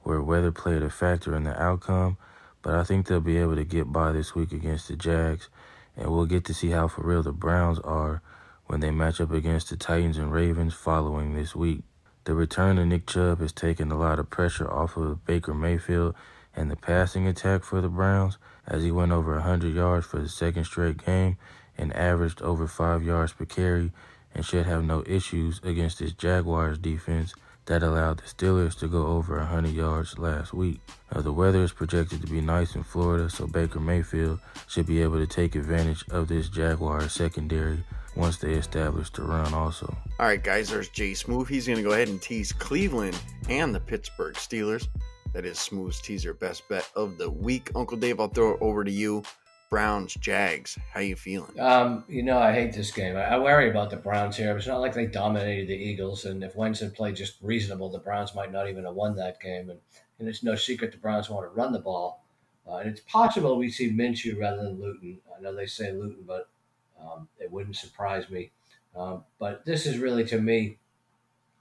where weather played a factor in the outcome, but I think they'll be able to get by this week against the Jags, and we'll get to see how for real the Browns are when they match up against the Titans and Ravens following this week. The return of Nick Chubb has taken a lot of pressure off of Baker Mayfield and the passing attack for the Browns, as he went over 100 yards for the second straight game and averaged over 5 yards per carry, and should have no issues against this Jaguars defense that allowed the Steelers to go over 100 yards last week. Now, the weather is projected to be nice in Florida, so Baker Mayfield should be able to take advantage of this Jaguars secondary once they establish the run also. All right, guys, there's Jay Smoove. He's going to go ahead and tease Cleveland and the Pittsburgh Steelers. That is Smoove's teaser best bet of the week. Uncle Dave, I'll throw it over to you. Browns, Jags, how you feeling? I hate this game. I worry about the Browns here. It's not like they dominated the Eagles, and if Wentz had played just reasonable, the Browns might not even have won that game. And it's no secret the Browns want to run the ball. And it's possible we see Minshew rather than Luton. I know they say Luton, but it wouldn't surprise me. But this is really, to me,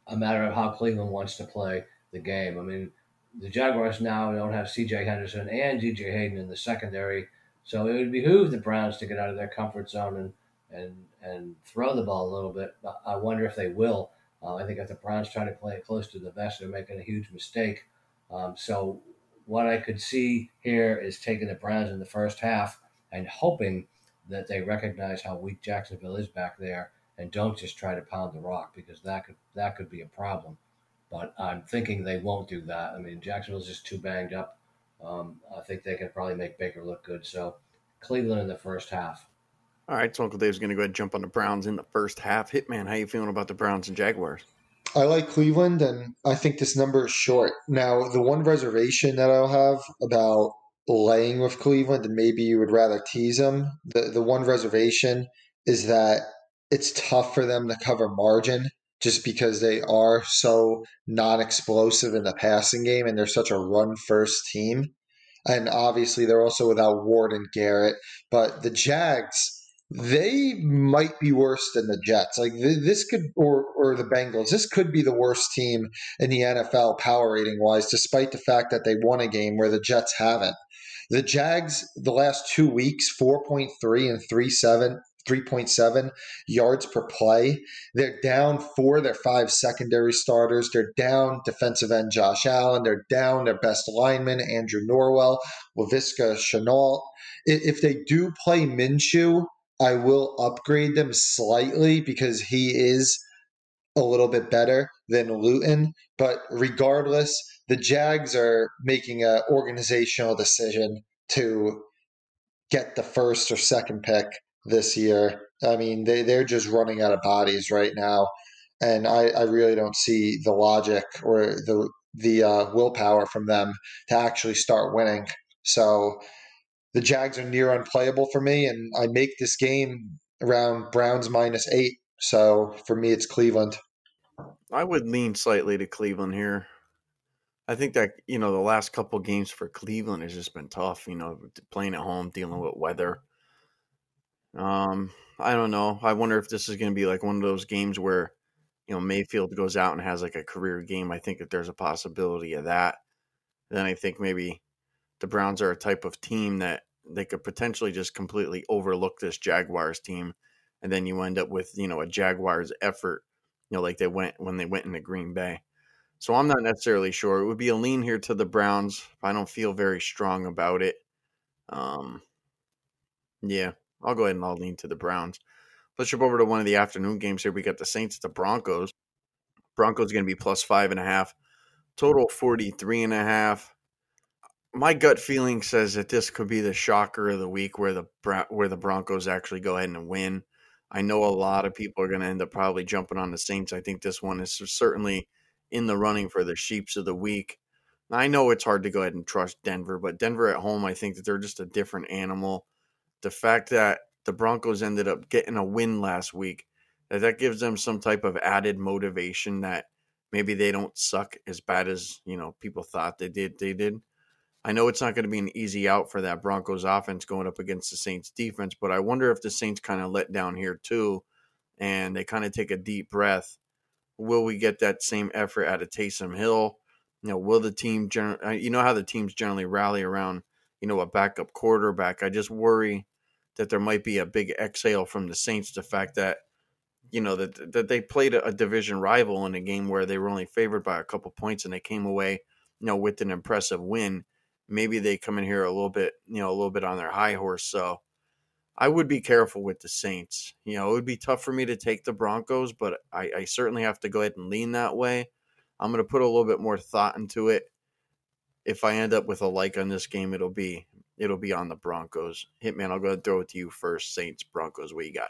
a matter of how Cleveland wants to play the game. I mean, the Jaguars now don't have C.J. Henderson and D.J. Hayden in the secondary. So it would behoove the Browns to get out of their comfort zone and throw the ball a little bit. I wonder if they will. I think if the Browns try to play it close to the vest, they're making a huge mistake. So what I could see here is taking the Browns in the first half and hoping that they recognize how weak Jacksonville is back there and don't just try to pound the rock, because that could be a problem. But I'm thinking they won't do that. I mean, Jacksonville's just too banged up. I think they can probably make Baker look good. So Cleveland in the first half. All right, so Uncle Dave's going to go ahead and jump on the Browns in the first half. Hitman, how you feeling about the Browns and Jaguars? I like Cleveland, and I think this number is short. Now, the one reservation that I'll have about laying with Cleveland, and maybe you would rather tease them, the one reservation is that it's tough for them to cover margin, just because they are so non-explosive in the passing game and they're such a run-first team. And obviously they're also without Ward and Garrett. But the Jags, they might be worse than the Jets. Like this could – or the Bengals. This could be the worst team in the NFL power rating-wise, despite the fact that they won a game where the Jets haven't. The Jags, the last 2 weeks, 4.3 and 3.7. 3.7 yards per play. They're down 4 of their 5 secondary starters. They're down defensive end Josh Allen. They're down their best lineman, Andrew Norwell, Laviska Shenault. If they do play Minshew, I will upgrade them slightly because he is a little bit better than Luton. But regardless, the Jags are making an organizational decision to get the first or second pick this year. I mean, they're just running out of bodies right now. And I really don't see the logic or the willpower from them to actually start winning. So the Jags are near unplayable for me, and I make this game around Browns -8. So for me, it's Cleveland. I would lean slightly to Cleveland here. I think that, the last couple games for Cleveland has just been tough, playing at home, dealing with weather. I don't know. I wonder if this is going to be like one of those games where, Mayfield goes out and has like a career game. I think that there's a possibility of that. Then I think maybe the Browns are a type of team that they could potentially just completely overlook this Jaguars team. And then you end up with, a Jaguars effort, like when they went into Green Bay. So I'm not necessarily sure. It would be a lean here to the Browns. I don't feel very strong about it. Yeah. I'll go ahead and I'll lean to the Browns. Let's jump over to one of the afternoon games here. We got the Saints at the Broncos. Broncos going to be +5.5. Total 43.5. My gut feeling says that this could be the shocker of the week where the Broncos actually go ahead and win. I know a lot of people are going to end up probably jumping on the Saints. I think this one is certainly in the running for the sheeps of the week. I know it's hard to go ahead and trust Denver, but Denver at home, I think that they're just a different animal. The fact that the Broncos ended up getting a win last week, that gives them some type of added motivation that maybe they don't suck as bad as, people thought they did. I know it's not going to be an easy out for that Broncos offense going up against the Saints defense, but I wonder if the Saints kind of let down here too, and they kind of take a deep breath. Will we get that same effort out of Taysom Hill? Will the team how the teams generally rally around a backup quarterback. I just worry that there might be a big exhale from the Saints, the fact that you know, that they played a division rival in a game where they were only favored by a couple points and they came away, you know, with an impressive win. Maybe they come in here a little bit, you know, a little bit on their high horse. So I would be careful with the Saints. You know, it would be tough for me to take the Broncos, but I certainly have to go ahead and lean that way. I'm going to put a little bit more thought into it. If I end up with a like on this game, it'll be on the Broncos. Hitman, I'll go ahead and throw it to you first. Saints, Broncos, what you got?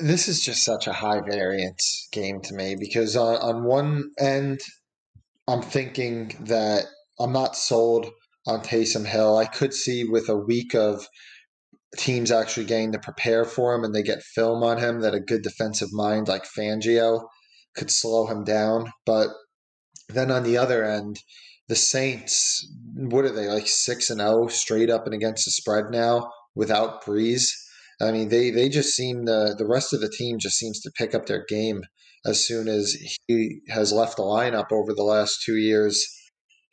This is just such a high variance game to me because on one end, I'm thinking that I'm not sold on Taysom Hill. I could see with a week of teams actually getting to prepare for him and they get film on him that a good defensive mind like Fangio could slow him down. But then on the other end, the Saints, what are they, like 6-0 straight up and against the spread now without Breeze? I mean, they just seem the rest of the team just seems to pick up their game as soon as he has left the lineup over the last 2 years.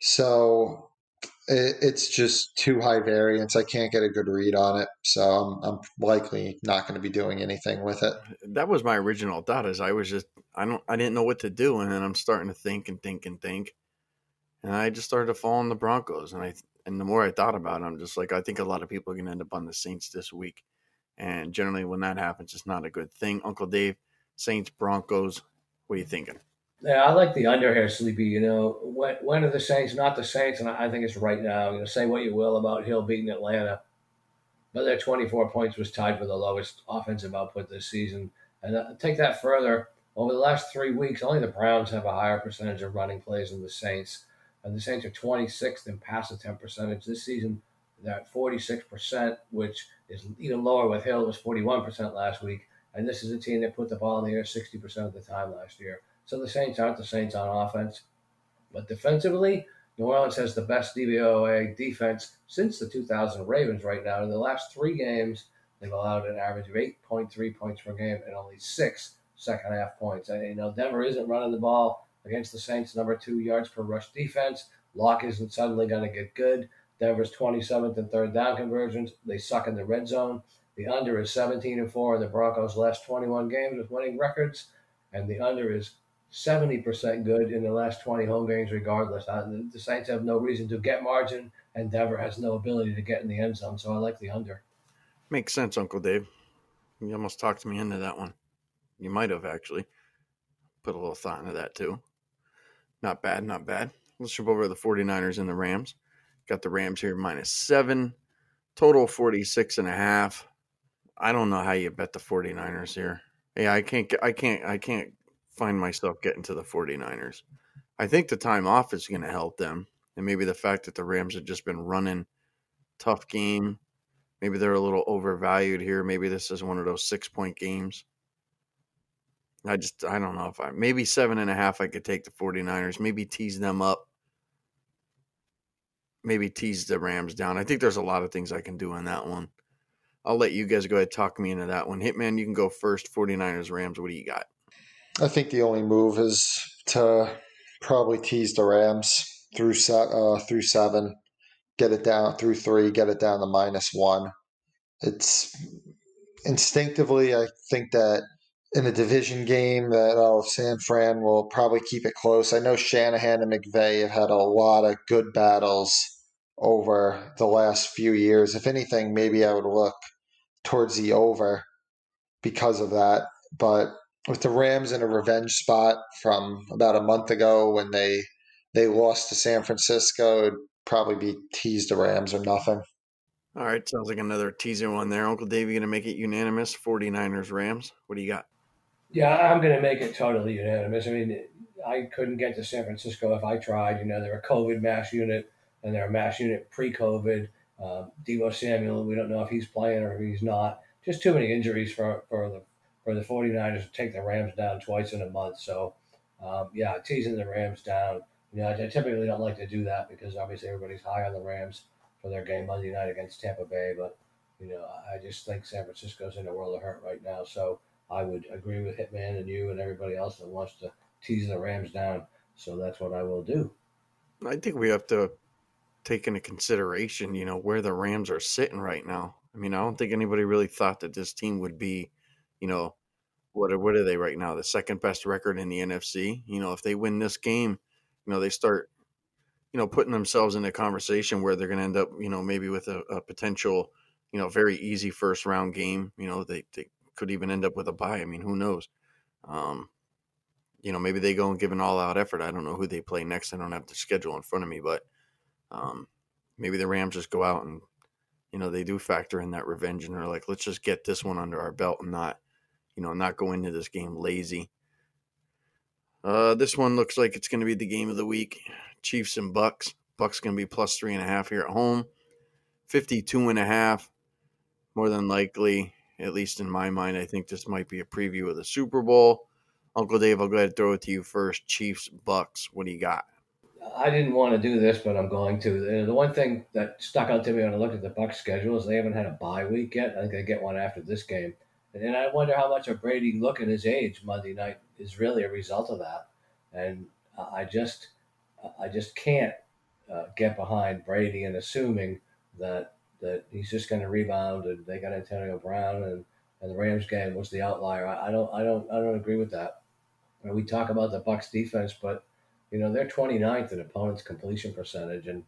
So it's just too high variance. I can't get a good read on it, so I'm likely not going to be doing anything with it. That was my original thought. Is I was just I didn't know what to do, and then I'm starting to think, and I just started to fall on the Broncos. And the more I thought about it, I'm just like, I think a lot of people are going to end up on the Saints this week. And generally when that happens, it's not a good thing. Uncle Dave, Saints, Broncos, what are you thinking? Yeah, I like the under here, Sleepy. You know, when are the Saints not the Saints? And I think it's right now. You know, say what you will about Hill beating Atlanta, but their 24 points was tied for the lowest offensive output this season. And take that further, over the last 3 weeks, only the Browns have a higher percentage of running plays than the Saints. And the Saints are 26th in pass attempt percentage this season. They're at 46%, which is even lower with Hill. It was 41% last week. And this is a team that put the ball in the air 60% of the time last year. So the Saints aren't the Saints on offense. But defensively, New Orleans has the best DVOA defense since the 2000 Ravens right now. In the last three games, they've allowed an average of 8.3 points per game and only 6 second-half points. And, you know, Denver isn't running the ball against the Saints' number 2 yards per rush defense. Locke isn't suddenly going to get good. Denver's 27th in third down conversions. They suck in the red zone. The under is 17-4 in the Broncos' last 21 games with winning records, and the under is 70% good in the last 20 home games regardless. The Saints have no reason to get margin, and Denver has no ability to get in the end zone, so I like the under. Makes sense, Uncle Dave. You almost talked me into that one. You might have, actually. Put a little thought into that, too. Not bad, not bad. Let's jump over to the 49ers and the Rams. Got the Rams here, -7, total 46.5. I don't know how you bet the 49ers here. Yeah, I can't find myself getting to the 49ers. I think the time off is going to help them. And maybe the fact that the Rams have just been running tough game. Maybe they're a little overvalued here. Maybe this is one of those 6-point games. I don't know if maybe 7.5 I could take the 49ers, maybe tease them up. Maybe tease the Rams down. I think there's a lot of things I can do on that one. I'll let you guys go ahead and talk me into that one. Hitman, you can go first. 49ers, Rams, what do you got? I think the only move is to probably tease the Rams through 7, get it down through 3, get it down to -1. It's instinctively, I think that in a division game that San Fran will probably keep it close. I know Shanahan and McVay have had a lot of good battles over the last few years. If anything, maybe I would look towards the over because of that. But with the Rams in a revenge spot from about a month ago when they lost to San Francisco, it would probably be tease the Rams or nothing. All right, sounds like another teasing one there. Uncle Dave, you going to make it unanimous? 49ers, Rams, what do you got? Yeah, I'm going to make it totally unanimous. I mean, I couldn't get to San Francisco if I tried. You know, they're a COVID mass unit, and they're a mass unit pre-COVID. Deebo Samuel, we don't know if he's playing or if he's not. Just too many injuries for the 49ers to take the Rams down twice in a month. So, yeah, teasing the Rams down. You know, I typically don't like to do that because obviously everybody's high on the Rams for their game Monday night against Tampa Bay. But, you know, I just think San Francisco's in a world of hurt right now. So, I would agree with Hitman and you and everybody else that wants to tease the Rams down. So that's what I will do. I think we have to take into consideration, you know, where the Rams are sitting right now. I mean, I don't think anybody really thought that this team would be, you know, what are they right now? The second best record in the NFC. You know, if they win this game, you know, they start, you know, putting themselves in a conversation where they're going to end up, you know, maybe with a potential, you know, very easy first round game. You know, they could even end up with a bye. I mean, who knows? You know, maybe they go and give an all out effort. I don't know who they play next. I don't have the schedule in front of me, but maybe the Rams just go out and, you know, they do factor in that revenge and are like, let's just get this one under our belt and not, you know, not go into this game lazy. This one looks like it's going to be the game of the week. Chiefs and Bucks. Bucks going to be plus 3.5 here at home. 52.5. More than likely, at least in my mind, I think this might be a preview of the Super Bowl. Uncle Dave, I'll go ahead and throw it to you first. Chiefs, Bucks, what do you got? I didn't want to do this, but I'm going to. The one thing that stuck out to me when I looked at the Bucs' schedule is they haven't had a bye week yet. I think they get one after this game. And then I wonder how much of Brady look at his age Monday night is really a result of that. And I just can't get behind Brady and assuming that he's just going to rebound and they got Antonio Brown and the Rams game was the outlier. I don't agree with that. And we talk about the Bucs defense, but you know, they're 29th in opponents' completion percentage, and,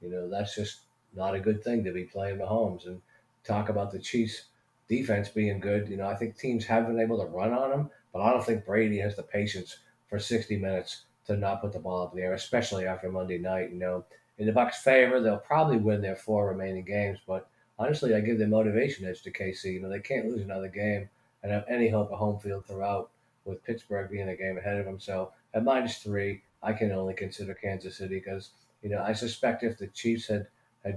you know, that's just not a good thing to be playing Mahomes. And talk about the Chiefs' defense being good. You know, I think teams have been able to run on them, but I don't think Brady has the patience for 60 minutes to not put the ball up in the air, especially after Monday night. You know, in the Bucs' favor, they'll probably win their four remaining games, but honestly, I give the motivation edge to KC. You know, they can't lose another game and have any hope of home field throughout, with Pittsburgh being a game ahead of them. So at -3, I can only consider Kansas City because, you know, I suspect if the Chiefs had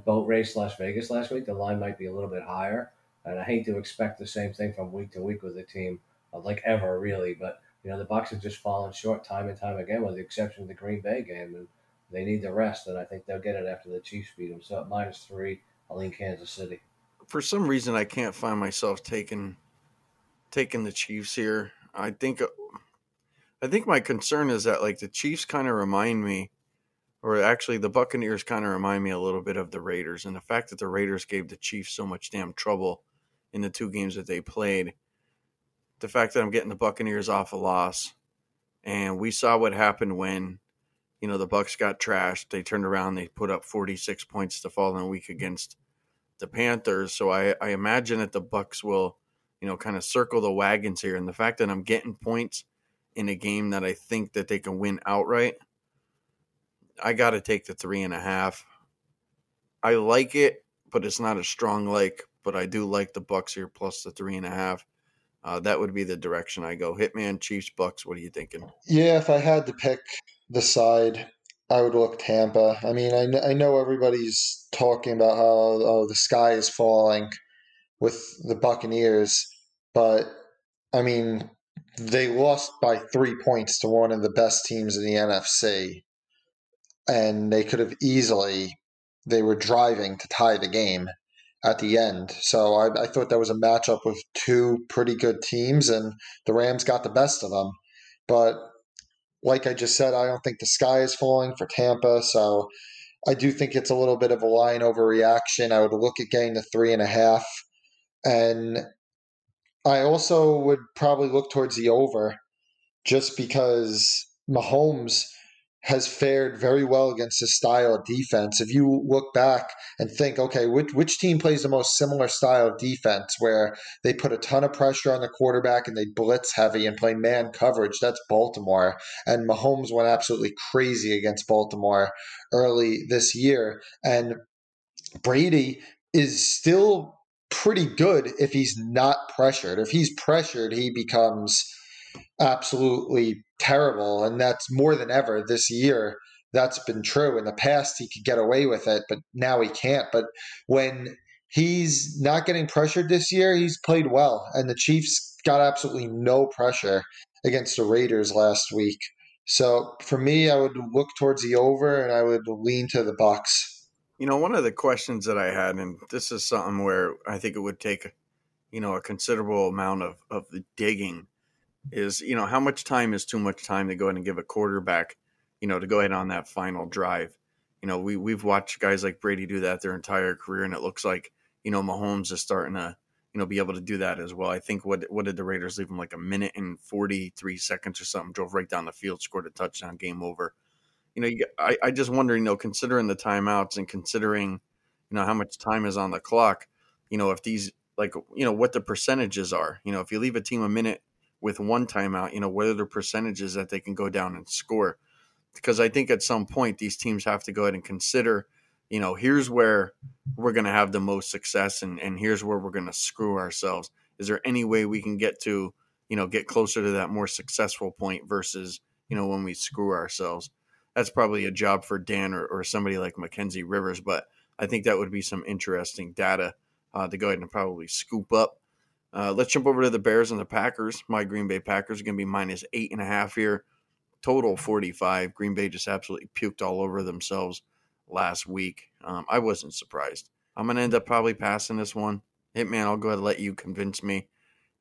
boat raced Las Vegas last week, the line might be a little bit higher. And I hate to expect the same thing from week to week with the team, like ever, really. But, you know, the Bucs have just fallen short time and time again, with the exception of the Green Bay game. And they need the rest, and I think they'll get it after the Chiefs beat them. So at -3, I'll lean Kansas City. For some reason, I can't find myself taking the Chiefs here. I think my concern is that, like, the Chiefs kind of remind me, or actually the Buccaneers kind of remind me a little bit of the Raiders. And the fact that the Raiders gave the Chiefs so much damn trouble in the two games that they played, the fact that I'm getting the Buccaneers off a loss, and we saw what happened when, you know, the Bucs got trashed. They turned around, they put up 46 points the following week against the Panthers. So I imagine that the Bucs will, you know, kind of circle the wagons here. And the fact that I'm getting points in a game that I think that they can win outright, I got to take the 3.5. I like it, but it's not a strong like, but I do like the Bucs here plus the 3.5. That would be the direction I go. Hitman, Chiefs, Bucs, what are you thinking? Yeah, if I had to pick the side, I would look Tampa. I mean, I know everybody's talking about how, oh, the sky is falling with the Buccaneers, but, I mean, they lost by 3 points to one of the best teams in the NFC, and they could have easily – they were driving to tie the game at the end. So I thought that was a matchup with two pretty good teams, and the Rams got the best of them. But like I just said, I don't think the sky is falling for Tampa, so I do think it's a little bit of a line overreaction. I would look at getting the 3.5, and – I also would probably look towards the over just because Mahomes has fared very well against his style of defense. If you look back and think, okay, which team plays the most similar style of defense where they put a ton of pressure on the quarterback and they blitz heavy and play man coverage? That's Baltimore. And Mahomes went absolutely crazy against Baltimore early this year. And Brady is still pretty good if he's not pressured. If he's pressured, he becomes absolutely terrible, and that's more than ever this year. That's been true. In the past, he could get away with it, but now he can't. But when he's not getting pressured this year, he's played well, and the Chiefs got absolutely no pressure against the Raiders last week. So for me, I would look towards the over, and I would lean to the Bucs. You know, one of the questions that I had, and this is something where I think it would take, you know, a considerable amount of the digging is, you know, how much time is too much time to go ahead and give a quarterback, you know, to go ahead on that final drive. You know, we've watched guys like Brady do that their entire career, and it looks like, you know, Mahomes is starting to, you know, be able to do that as well. I think what did the Raiders leave him, like a minute and 43 seconds or something, drove right down the field, scored a touchdown, game over. You know, I just wonder, you know, considering the timeouts and considering, you know, how much time is on the clock, you know, if these, like, you know, what the percentages are, you know, if you leave a team a minute with one timeout, you know, what are the percentages that they can go down and score? Because I think at some point these teams have to go ahead and consider, you know, here's where we're going to have the most success and here's where we're going to screw ourselves. Is there any way we can get to, you know, get closer to that more successful point versus, you know, when we screw ourselves? That's probably a job for Dan or somebody like McKenzie Rivers, but I think that would be some interesting data to go ahead and probably scoop up. Let's jump over to the Bears and the Packers. My Green Bay Packers are going to be minus 8.5 here, total 45. Green Bay just absolutely puked all over themselves last week. I wasn't surprised. I'm going to end up probably passing this one. Hitman, I'll go ahead and let you convince me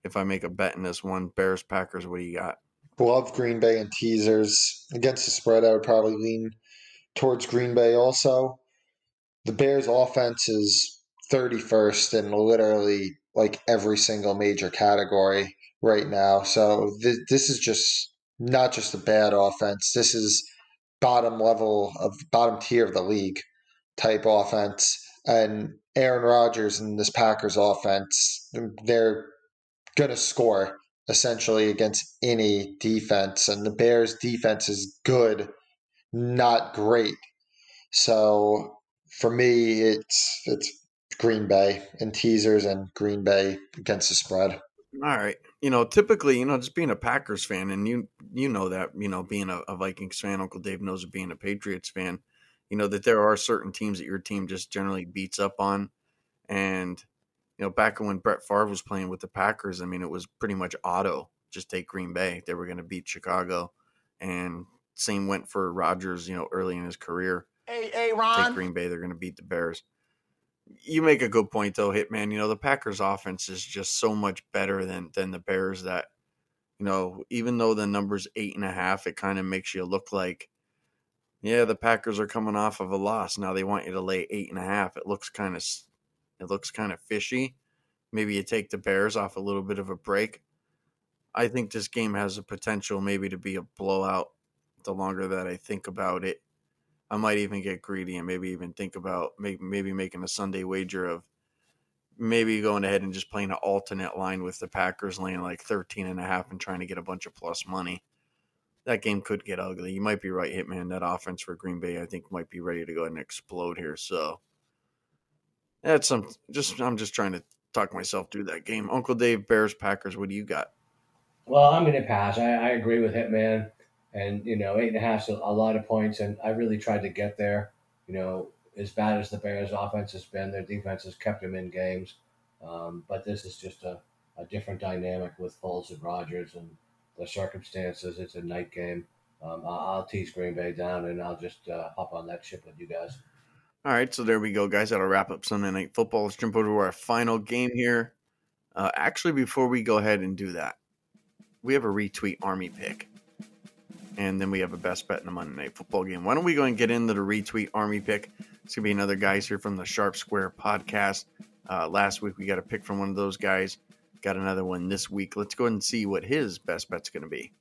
if I make a bet in this one. Bears, Packers, what do you got? Love Green Bay and teasers. Against the spread, I would probably lean towards Green Bay also. The Bears' offense is 31st in literally like every single major category right now. So this is just not just a bad offense. This is bottom tier of the league type offense. And Aaron Rodgers and this Packers offense, they're going to score essentially against any defense. And the Bears' defense is good, not great. So for me, it's Green Bay and teasers and Green Bay against the spread. All right. You know, typically, you know, just being a Packers fan, and you know that, you know, being a Vikings fan, Uncle Dave knows of being a Patriots fan, you know, that there are certain teams that your team just generally beats up on. And, you know, back when Brett Favre was playing with the Packers, I mean, it was pretty much auto. Just take Green Bay. They were going to beat Chicago. And same went for Rodgers, you know, early in his career. Hey, Ron. Take Green Bay. They're going to beat the Bears. You make a good point, though, Hitman. You know, the Packers' offense is just so much better than the Bears that, you know, even though the number's 8.5, it kind of makes you look like, yeah, the Packers are coming off of a loss. Now they want you to lay 8.5. It looks kind of fishy. Maybe you take the Bears off a little bit of a break. I think this game has the potential maybe to be a blowout. The longer that I think about it, I might even get greedy and maybe even think about maybe making a Sunday wager of maybe going ahead and just playing an alternate line with the Packers laying like 13.5 and trying to get a bunch of plus money. That game could get ugly. You might be right, Hitman. That offense for Green Bay, I think, might be ready to go ahead and explode here. So that's I'm just trying to talk myself through that game. Uncle Dave, Bears, Packers, what do you got? Well, I'm going to pass. I agree with Hitman. And, you know, 8.5 is a lot of points, and I really tried to get there. You know, as bad as the Bears' offense has been, their defense has kept them in games. But this is just a different dynamic with Foles and Rodgers and the circumstances. It's a night game. I'll tease Green Bay down, and I'll just hop on that ship with you guys. All right, so there we go, guys. That'll wrap up Sunday Night Football. Let's jump over to our final game here. Actually, before we go ahead and do that, we have a retweet Army pick. And then we have a best bet in the Monday Night Football game. Why don't we go and get into the retweet Army pick? It's going to be another guys here from the Sharp Square podcast. Last week, we got a pick from one of those guys. Got another one this week. Let's go ahead and see what his best bet's going to be.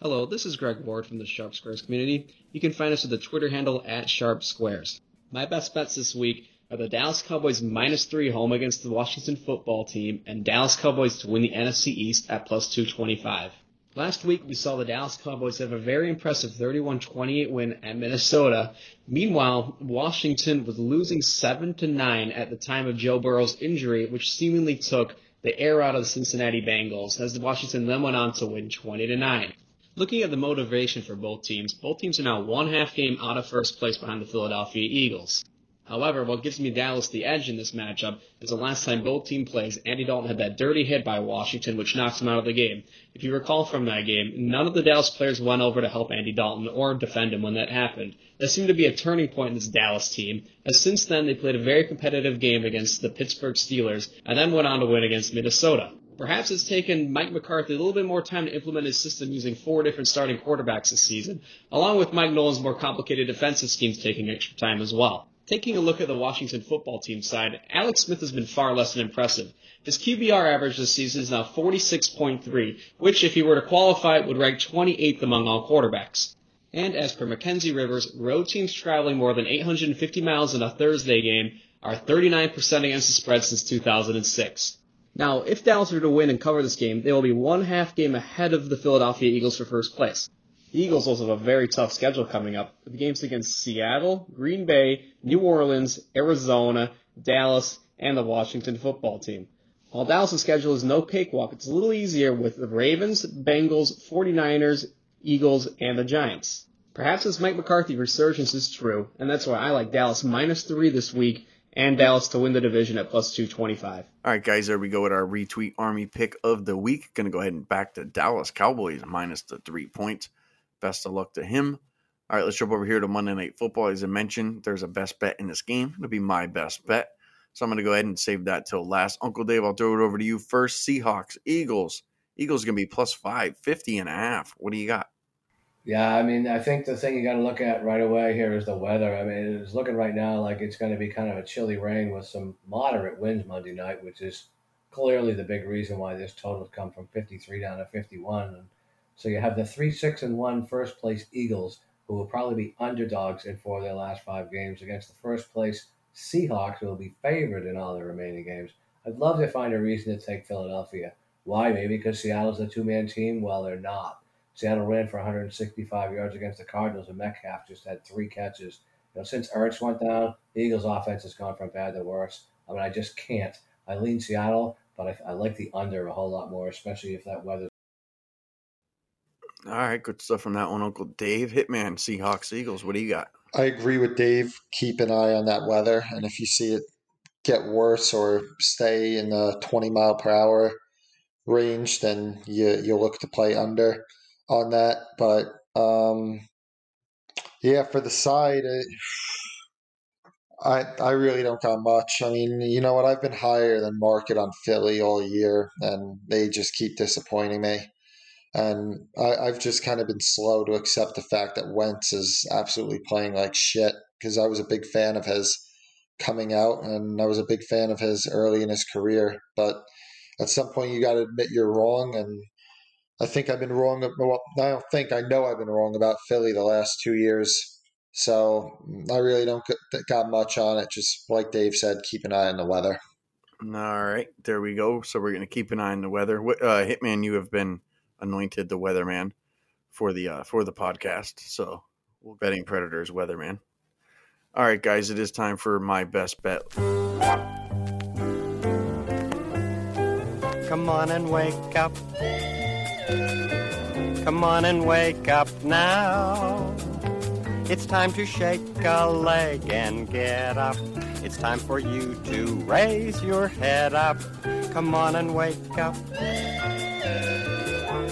Hello, this is Greg Ward from the Sharp Squares community. You can find us at the Twitter handle @SharpSquares. My best bets this week are the Dallas Cowboys -3 home against the Washington football team and Dallas Cowboys to win the NFC East at +225. Last week, we saw the Dallas Cowboys have a very impressive 31-28 win at Minnesota. Meanwhile, Washington was losing 7-9 at the time of Joe Burrow's injury, which seemingly took the air out of the Cincinnati Bengals, as Washington then went on to win 20-9. Looking at the motivation for both teams are now one half game out of first place behind the Philadelphia Eagles. However, what gives me Dallas the edge in this matchup is the last time both team plays, Andy Dalton had that dirty hit by Washington, which knocks him out of the game. If you recall from that game, none of the Dallas players went over to help Andy Dalton or defend him when that happened. That seemed to be a turning point in this Dallas team, as since then they played a very competitive game against the Pittsburgh Steelers, and then went on to win against Minnesota. Perhaps it's taken Mike McCarthy a little bit more time to implement his system using 4 different starting quarterbacks this season, along with Mike Nolan's more complicated defensive schemes taking extra time as well. Taking a look at the Washington football team side, Alex Smith has been far less than impressive. His QBR average this season is now 46.3, which, if he were to qualify, would rank 28th among all quarterbacks. And as per McKenzie Rivers, road teams traveling more than 850 miles in a Thursday game are 39% against the spread since 2006. Now, if Dallas were to win and cover this game, they will be one half game ahead of the Philadelphia Eagles for first place. The Eagles also have a very tough schedule coming up. The games against Seattle, Green Bay, New Orleans, Arizona, Dallas, and the Washington football team. While Dallas' schedule is no cakewalk, it's a little easier with the Ravens, Bengals, 49ers, Eagles, and the Giants. Perhaps this Mike McCarthy resurgence is true, and that's why I like Dallas -3 this week, and Dallas to win the division at +225. All right, guys, there we go with our retweet army pick of the week. Going to go ahead and back to Dallas Cowboys -3 points. Best of luck to him. All right, let's jump over here to Monday Night Football. As I mentioned, there's a best bet in this game. It'll be my best bet. So I'm going to go ahead and save that till last. Uncle Dave, I'll throw it over to you first. Seahawks, Eagles. Eagles going to be +5, 50.5. What do you got? Yeah, I mean, I think the thing you got to look at right away here is the weather. I mean, it's looking right now like it's going to be kind of a chilly rain with some moderate winds Monday night, which is clearly the big reason why this total has come from 53 down to 51. And so you have the 3-6-1 first-place Eagles, who will probably be underdogs in 4 of their last 5 games, against the first-place Seahawks, who will be favored in all their remaining games. I'd love to find a reason to take Philadelphia. Why? Maybe because Seattle's a two-man team? Well, they're not. Seattle ran for 165 yards against the Cardinals, and Metcalf just had 3 catches. You know, since Ertz went down, the Eagles' offense has gone from bad to worse. I mean, I just can't. I lean Seattle, but I like the under a whole lot more, especially if that weather. All right, good stuff from that one, Uncle Dave. Hitman, Seahawks, Eagles, what do you got? I agree with Dave. Keep an eye on that weather, and if you see it get worse or stay in the 20-mile-per-hour range, then you'll look to play under on that. But, yeah, for the side, I really don't got much. I mean, you know what? I've been higher than market on Philly all year, and they just keep disappointing me. And I've just kind of been slow to accept the fact that Wentz is absolutely playing like shit, because I was a big fan of his coming out, and I was a big fan of his early in his career. But at some point, you got to admit you're wrong, and I think I've been wrong. Well, I don't think. I know I've been wrong about Philly the last 2 years, so I really don't got much on it. Just like Dave said, keep an eye on the weather. All right. There we go. So we're going to keep an eye on the weather. Hitman, you have been anointed the weatherman for the podcast. So we'll Betting Predators weatherman. All right, guys, it is time for my best bet. Come on and wake up. Come on and wake up now. It's time to shake a leg and get up. It's time for you to raise your head up. Come on and wake up.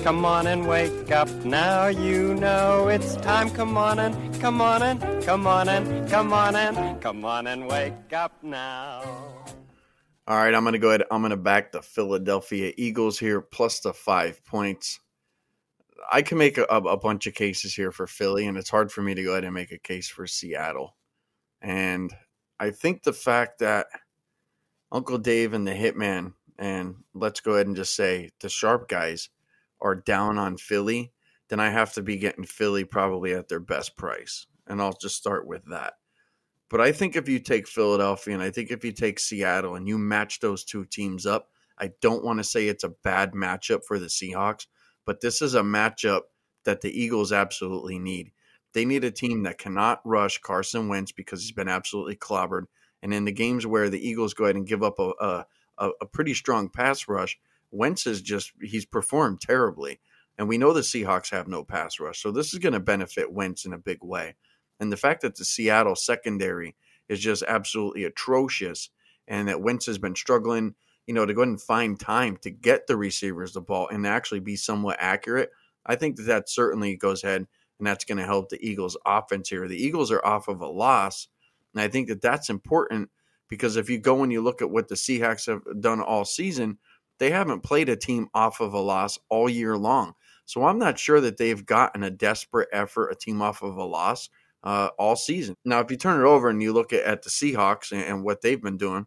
Come on and wake up now, you know it's time. Come on and, come on and, come on and, come on and, come on and wake up now. All right, I'm going to go ahead. I'm going to back the Philadelphia Eagles here, +5 points. I can make a bunch of cases here for Philly, and it's hard for me to go ahead and make a case for Seattle. And I think the fact that Uncle Dave and the Hitman, and let's go ahead and just say the Sharp guys, are down on Philly, then I have to be getting Philly probably at their best price. And I'll just start with that. But I think if you take Philadelphia and I think if you take Seattle and you match those two teams up, I don't want to say it's a bad matchup for the Seahawks, but this is a matchup that the Eagles absolutely need. They need a team that cannot rush Carson Wentz because he's been absolutely clobbered. And in the games where the Eagles go ahead and give up a pretty strong pass rush, Wentz is just, he's performed terribly. And we know the Seahawks have no pass rush. So this is going to benefit Wentz in a big way. And the fact that the Seattle secondary is just absolutely atrocious and that Wentz has been struggling, you know, to go ahead and find time to get the receivers the ball and actually be somewhat accurate, I think that certainly goes ahead and that's going to help the Eagles offense here. The Eagles are off of a loss. And I think that that's important because if you go and you look at what the Seahawks have done all season, they haven't played a team off of a loss all year long. So I'm not sure that they've gotten a desperate effort, a team off of a loss. all season. Now, if you turn it over and you look at the Seahawks and what they've been doing,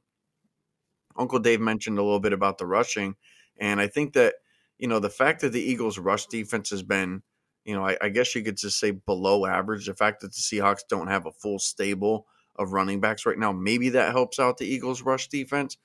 Uncle Dave mentioned a little bit about the rushing. And I think that, you know, the fact that the Eagles' rush defense has been, you know, I guess you could just say below average. The fact that the Seahawks don't have a full stable of running backs right now, maybe that helps out the Eagles' rush defense.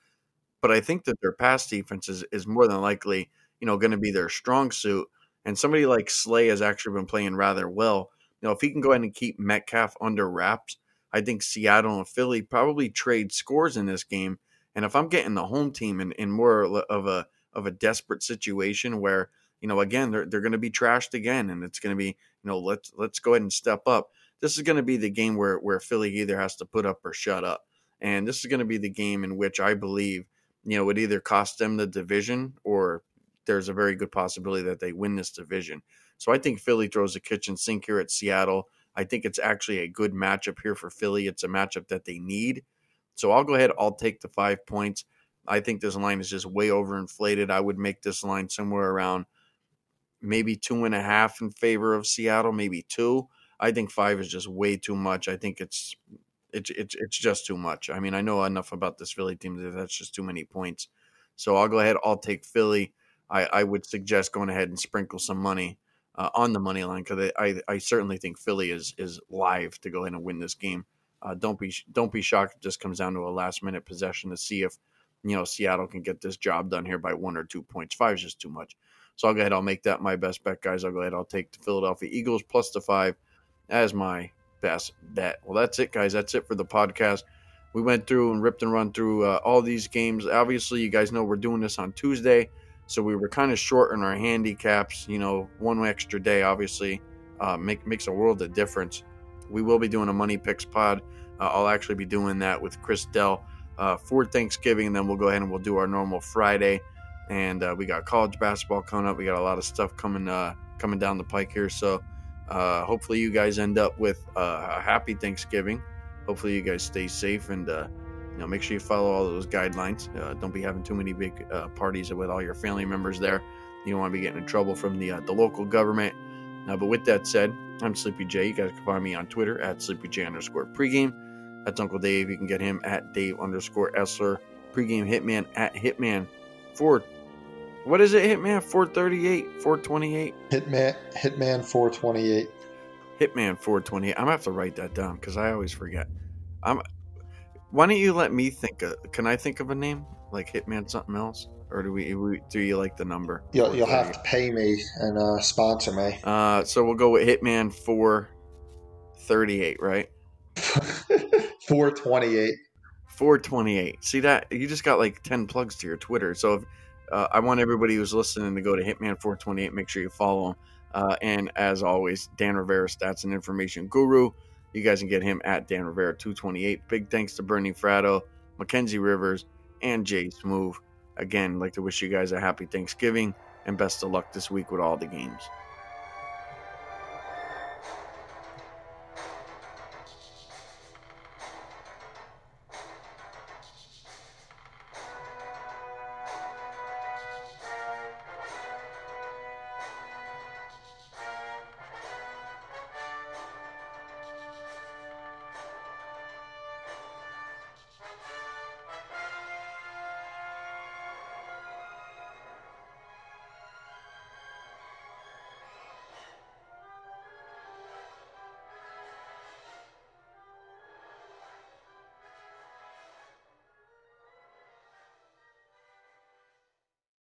But I think that their pass defense is more than likely, you know, going to be their strong suit. And somebody like Slay has actually been playing rather well. You know, if he can go ahead and keep Metcalf under wraps, I think Seattle and Philly probably trade scores in this game. And if I'm getting the home team in more of a desperate situation where, you know, again, they're going to be trashed again, and it's going to be, you know, let's go ahead and step up. This is going to be the game where Philly either has to put up or shut up. And this is going to be the game in which I believe, you know, it either costs them the division or there's a very good possibility that they win this division. So I think Philly throws a kitchen sink here at Seattle. I think it's actually a good matchup here for Philly. It's a matchup that they need. So I'll go ahead. I'll take the 5 points. I think this line is just way overinflated. I would make this line somewhere around maybe 2.5 in favor of Seattle, maybe 2. I think 5 is just way too much. I think it's just too much. I mean, I know enough about this Philly team that that's just too many points. So I'll go ahead. I'll take Philly. I would suggest going ahead and sprinkle some money on the money line because I certainly think Philly is live to go ahead and win this game. Don't be shocked if this comes down to a last minute possession to see if, you know, Seattle can get this job done here by 1 or 2 points. 5 is just too much. So I'll go ahead. I'll make that my best bet, guys. I'll go ahead. I'll take the Philadelphia Eagles plus the 5 as my best bet. Well, that's it, guys. That's it for the podcast. We went through and ripped and run through all these games. Obviously, you guys know we're doing this on Tuesday, so we were kind of short on our handicaps. You know, one extra day obviously makes a world of difference. We will be doing a Money Picks pod. I'll actually be doing that with Chris Dell for Thanksgiving, and then we'll go ahead and we'll do our normal Friday. And we got college basketball coming up. We got a lot of stuff coming down the pike here. So hopefully you guys end up with a happy Thanksgiving. Hopefully you guys stay safe and you know, make sure you follow all those guidelines. Don't be having too many big parties with all your family members there. You don't want to be getting in trouble from the local government. But with that said, I'm Sleepy J. You guys can find me on Twitter at @SleepyJ_pregame. That's Uncle Dave. You can get him at Dave_Essler. Pregame Hitman at Hitman for. What is it, Hitman? 438, 428? Hitman 428. Hitman 428. I'm going to have to write that down because I always forget. Why don't you let me think of... Can I think of a name? Like Hitman something else? Or do you like the number? You'll have to pay me and sponsor me. So we'll go with Hitman 438, right? 428. 428. See that? You just got like 10 plugs to your Twitter. So if... I want everybody who's listening to go to Hitman 428. Make sure you follow him. And as always, Dan Rivera, stats and information guru. You guys can get him at Dan Rivera 228. Big thanks to Bernie Fratto, McKenzie Rivers, and Jay Smoove. Again, I'd like to wish you guys a happy Thanksgiving and best of luck this week with all the games.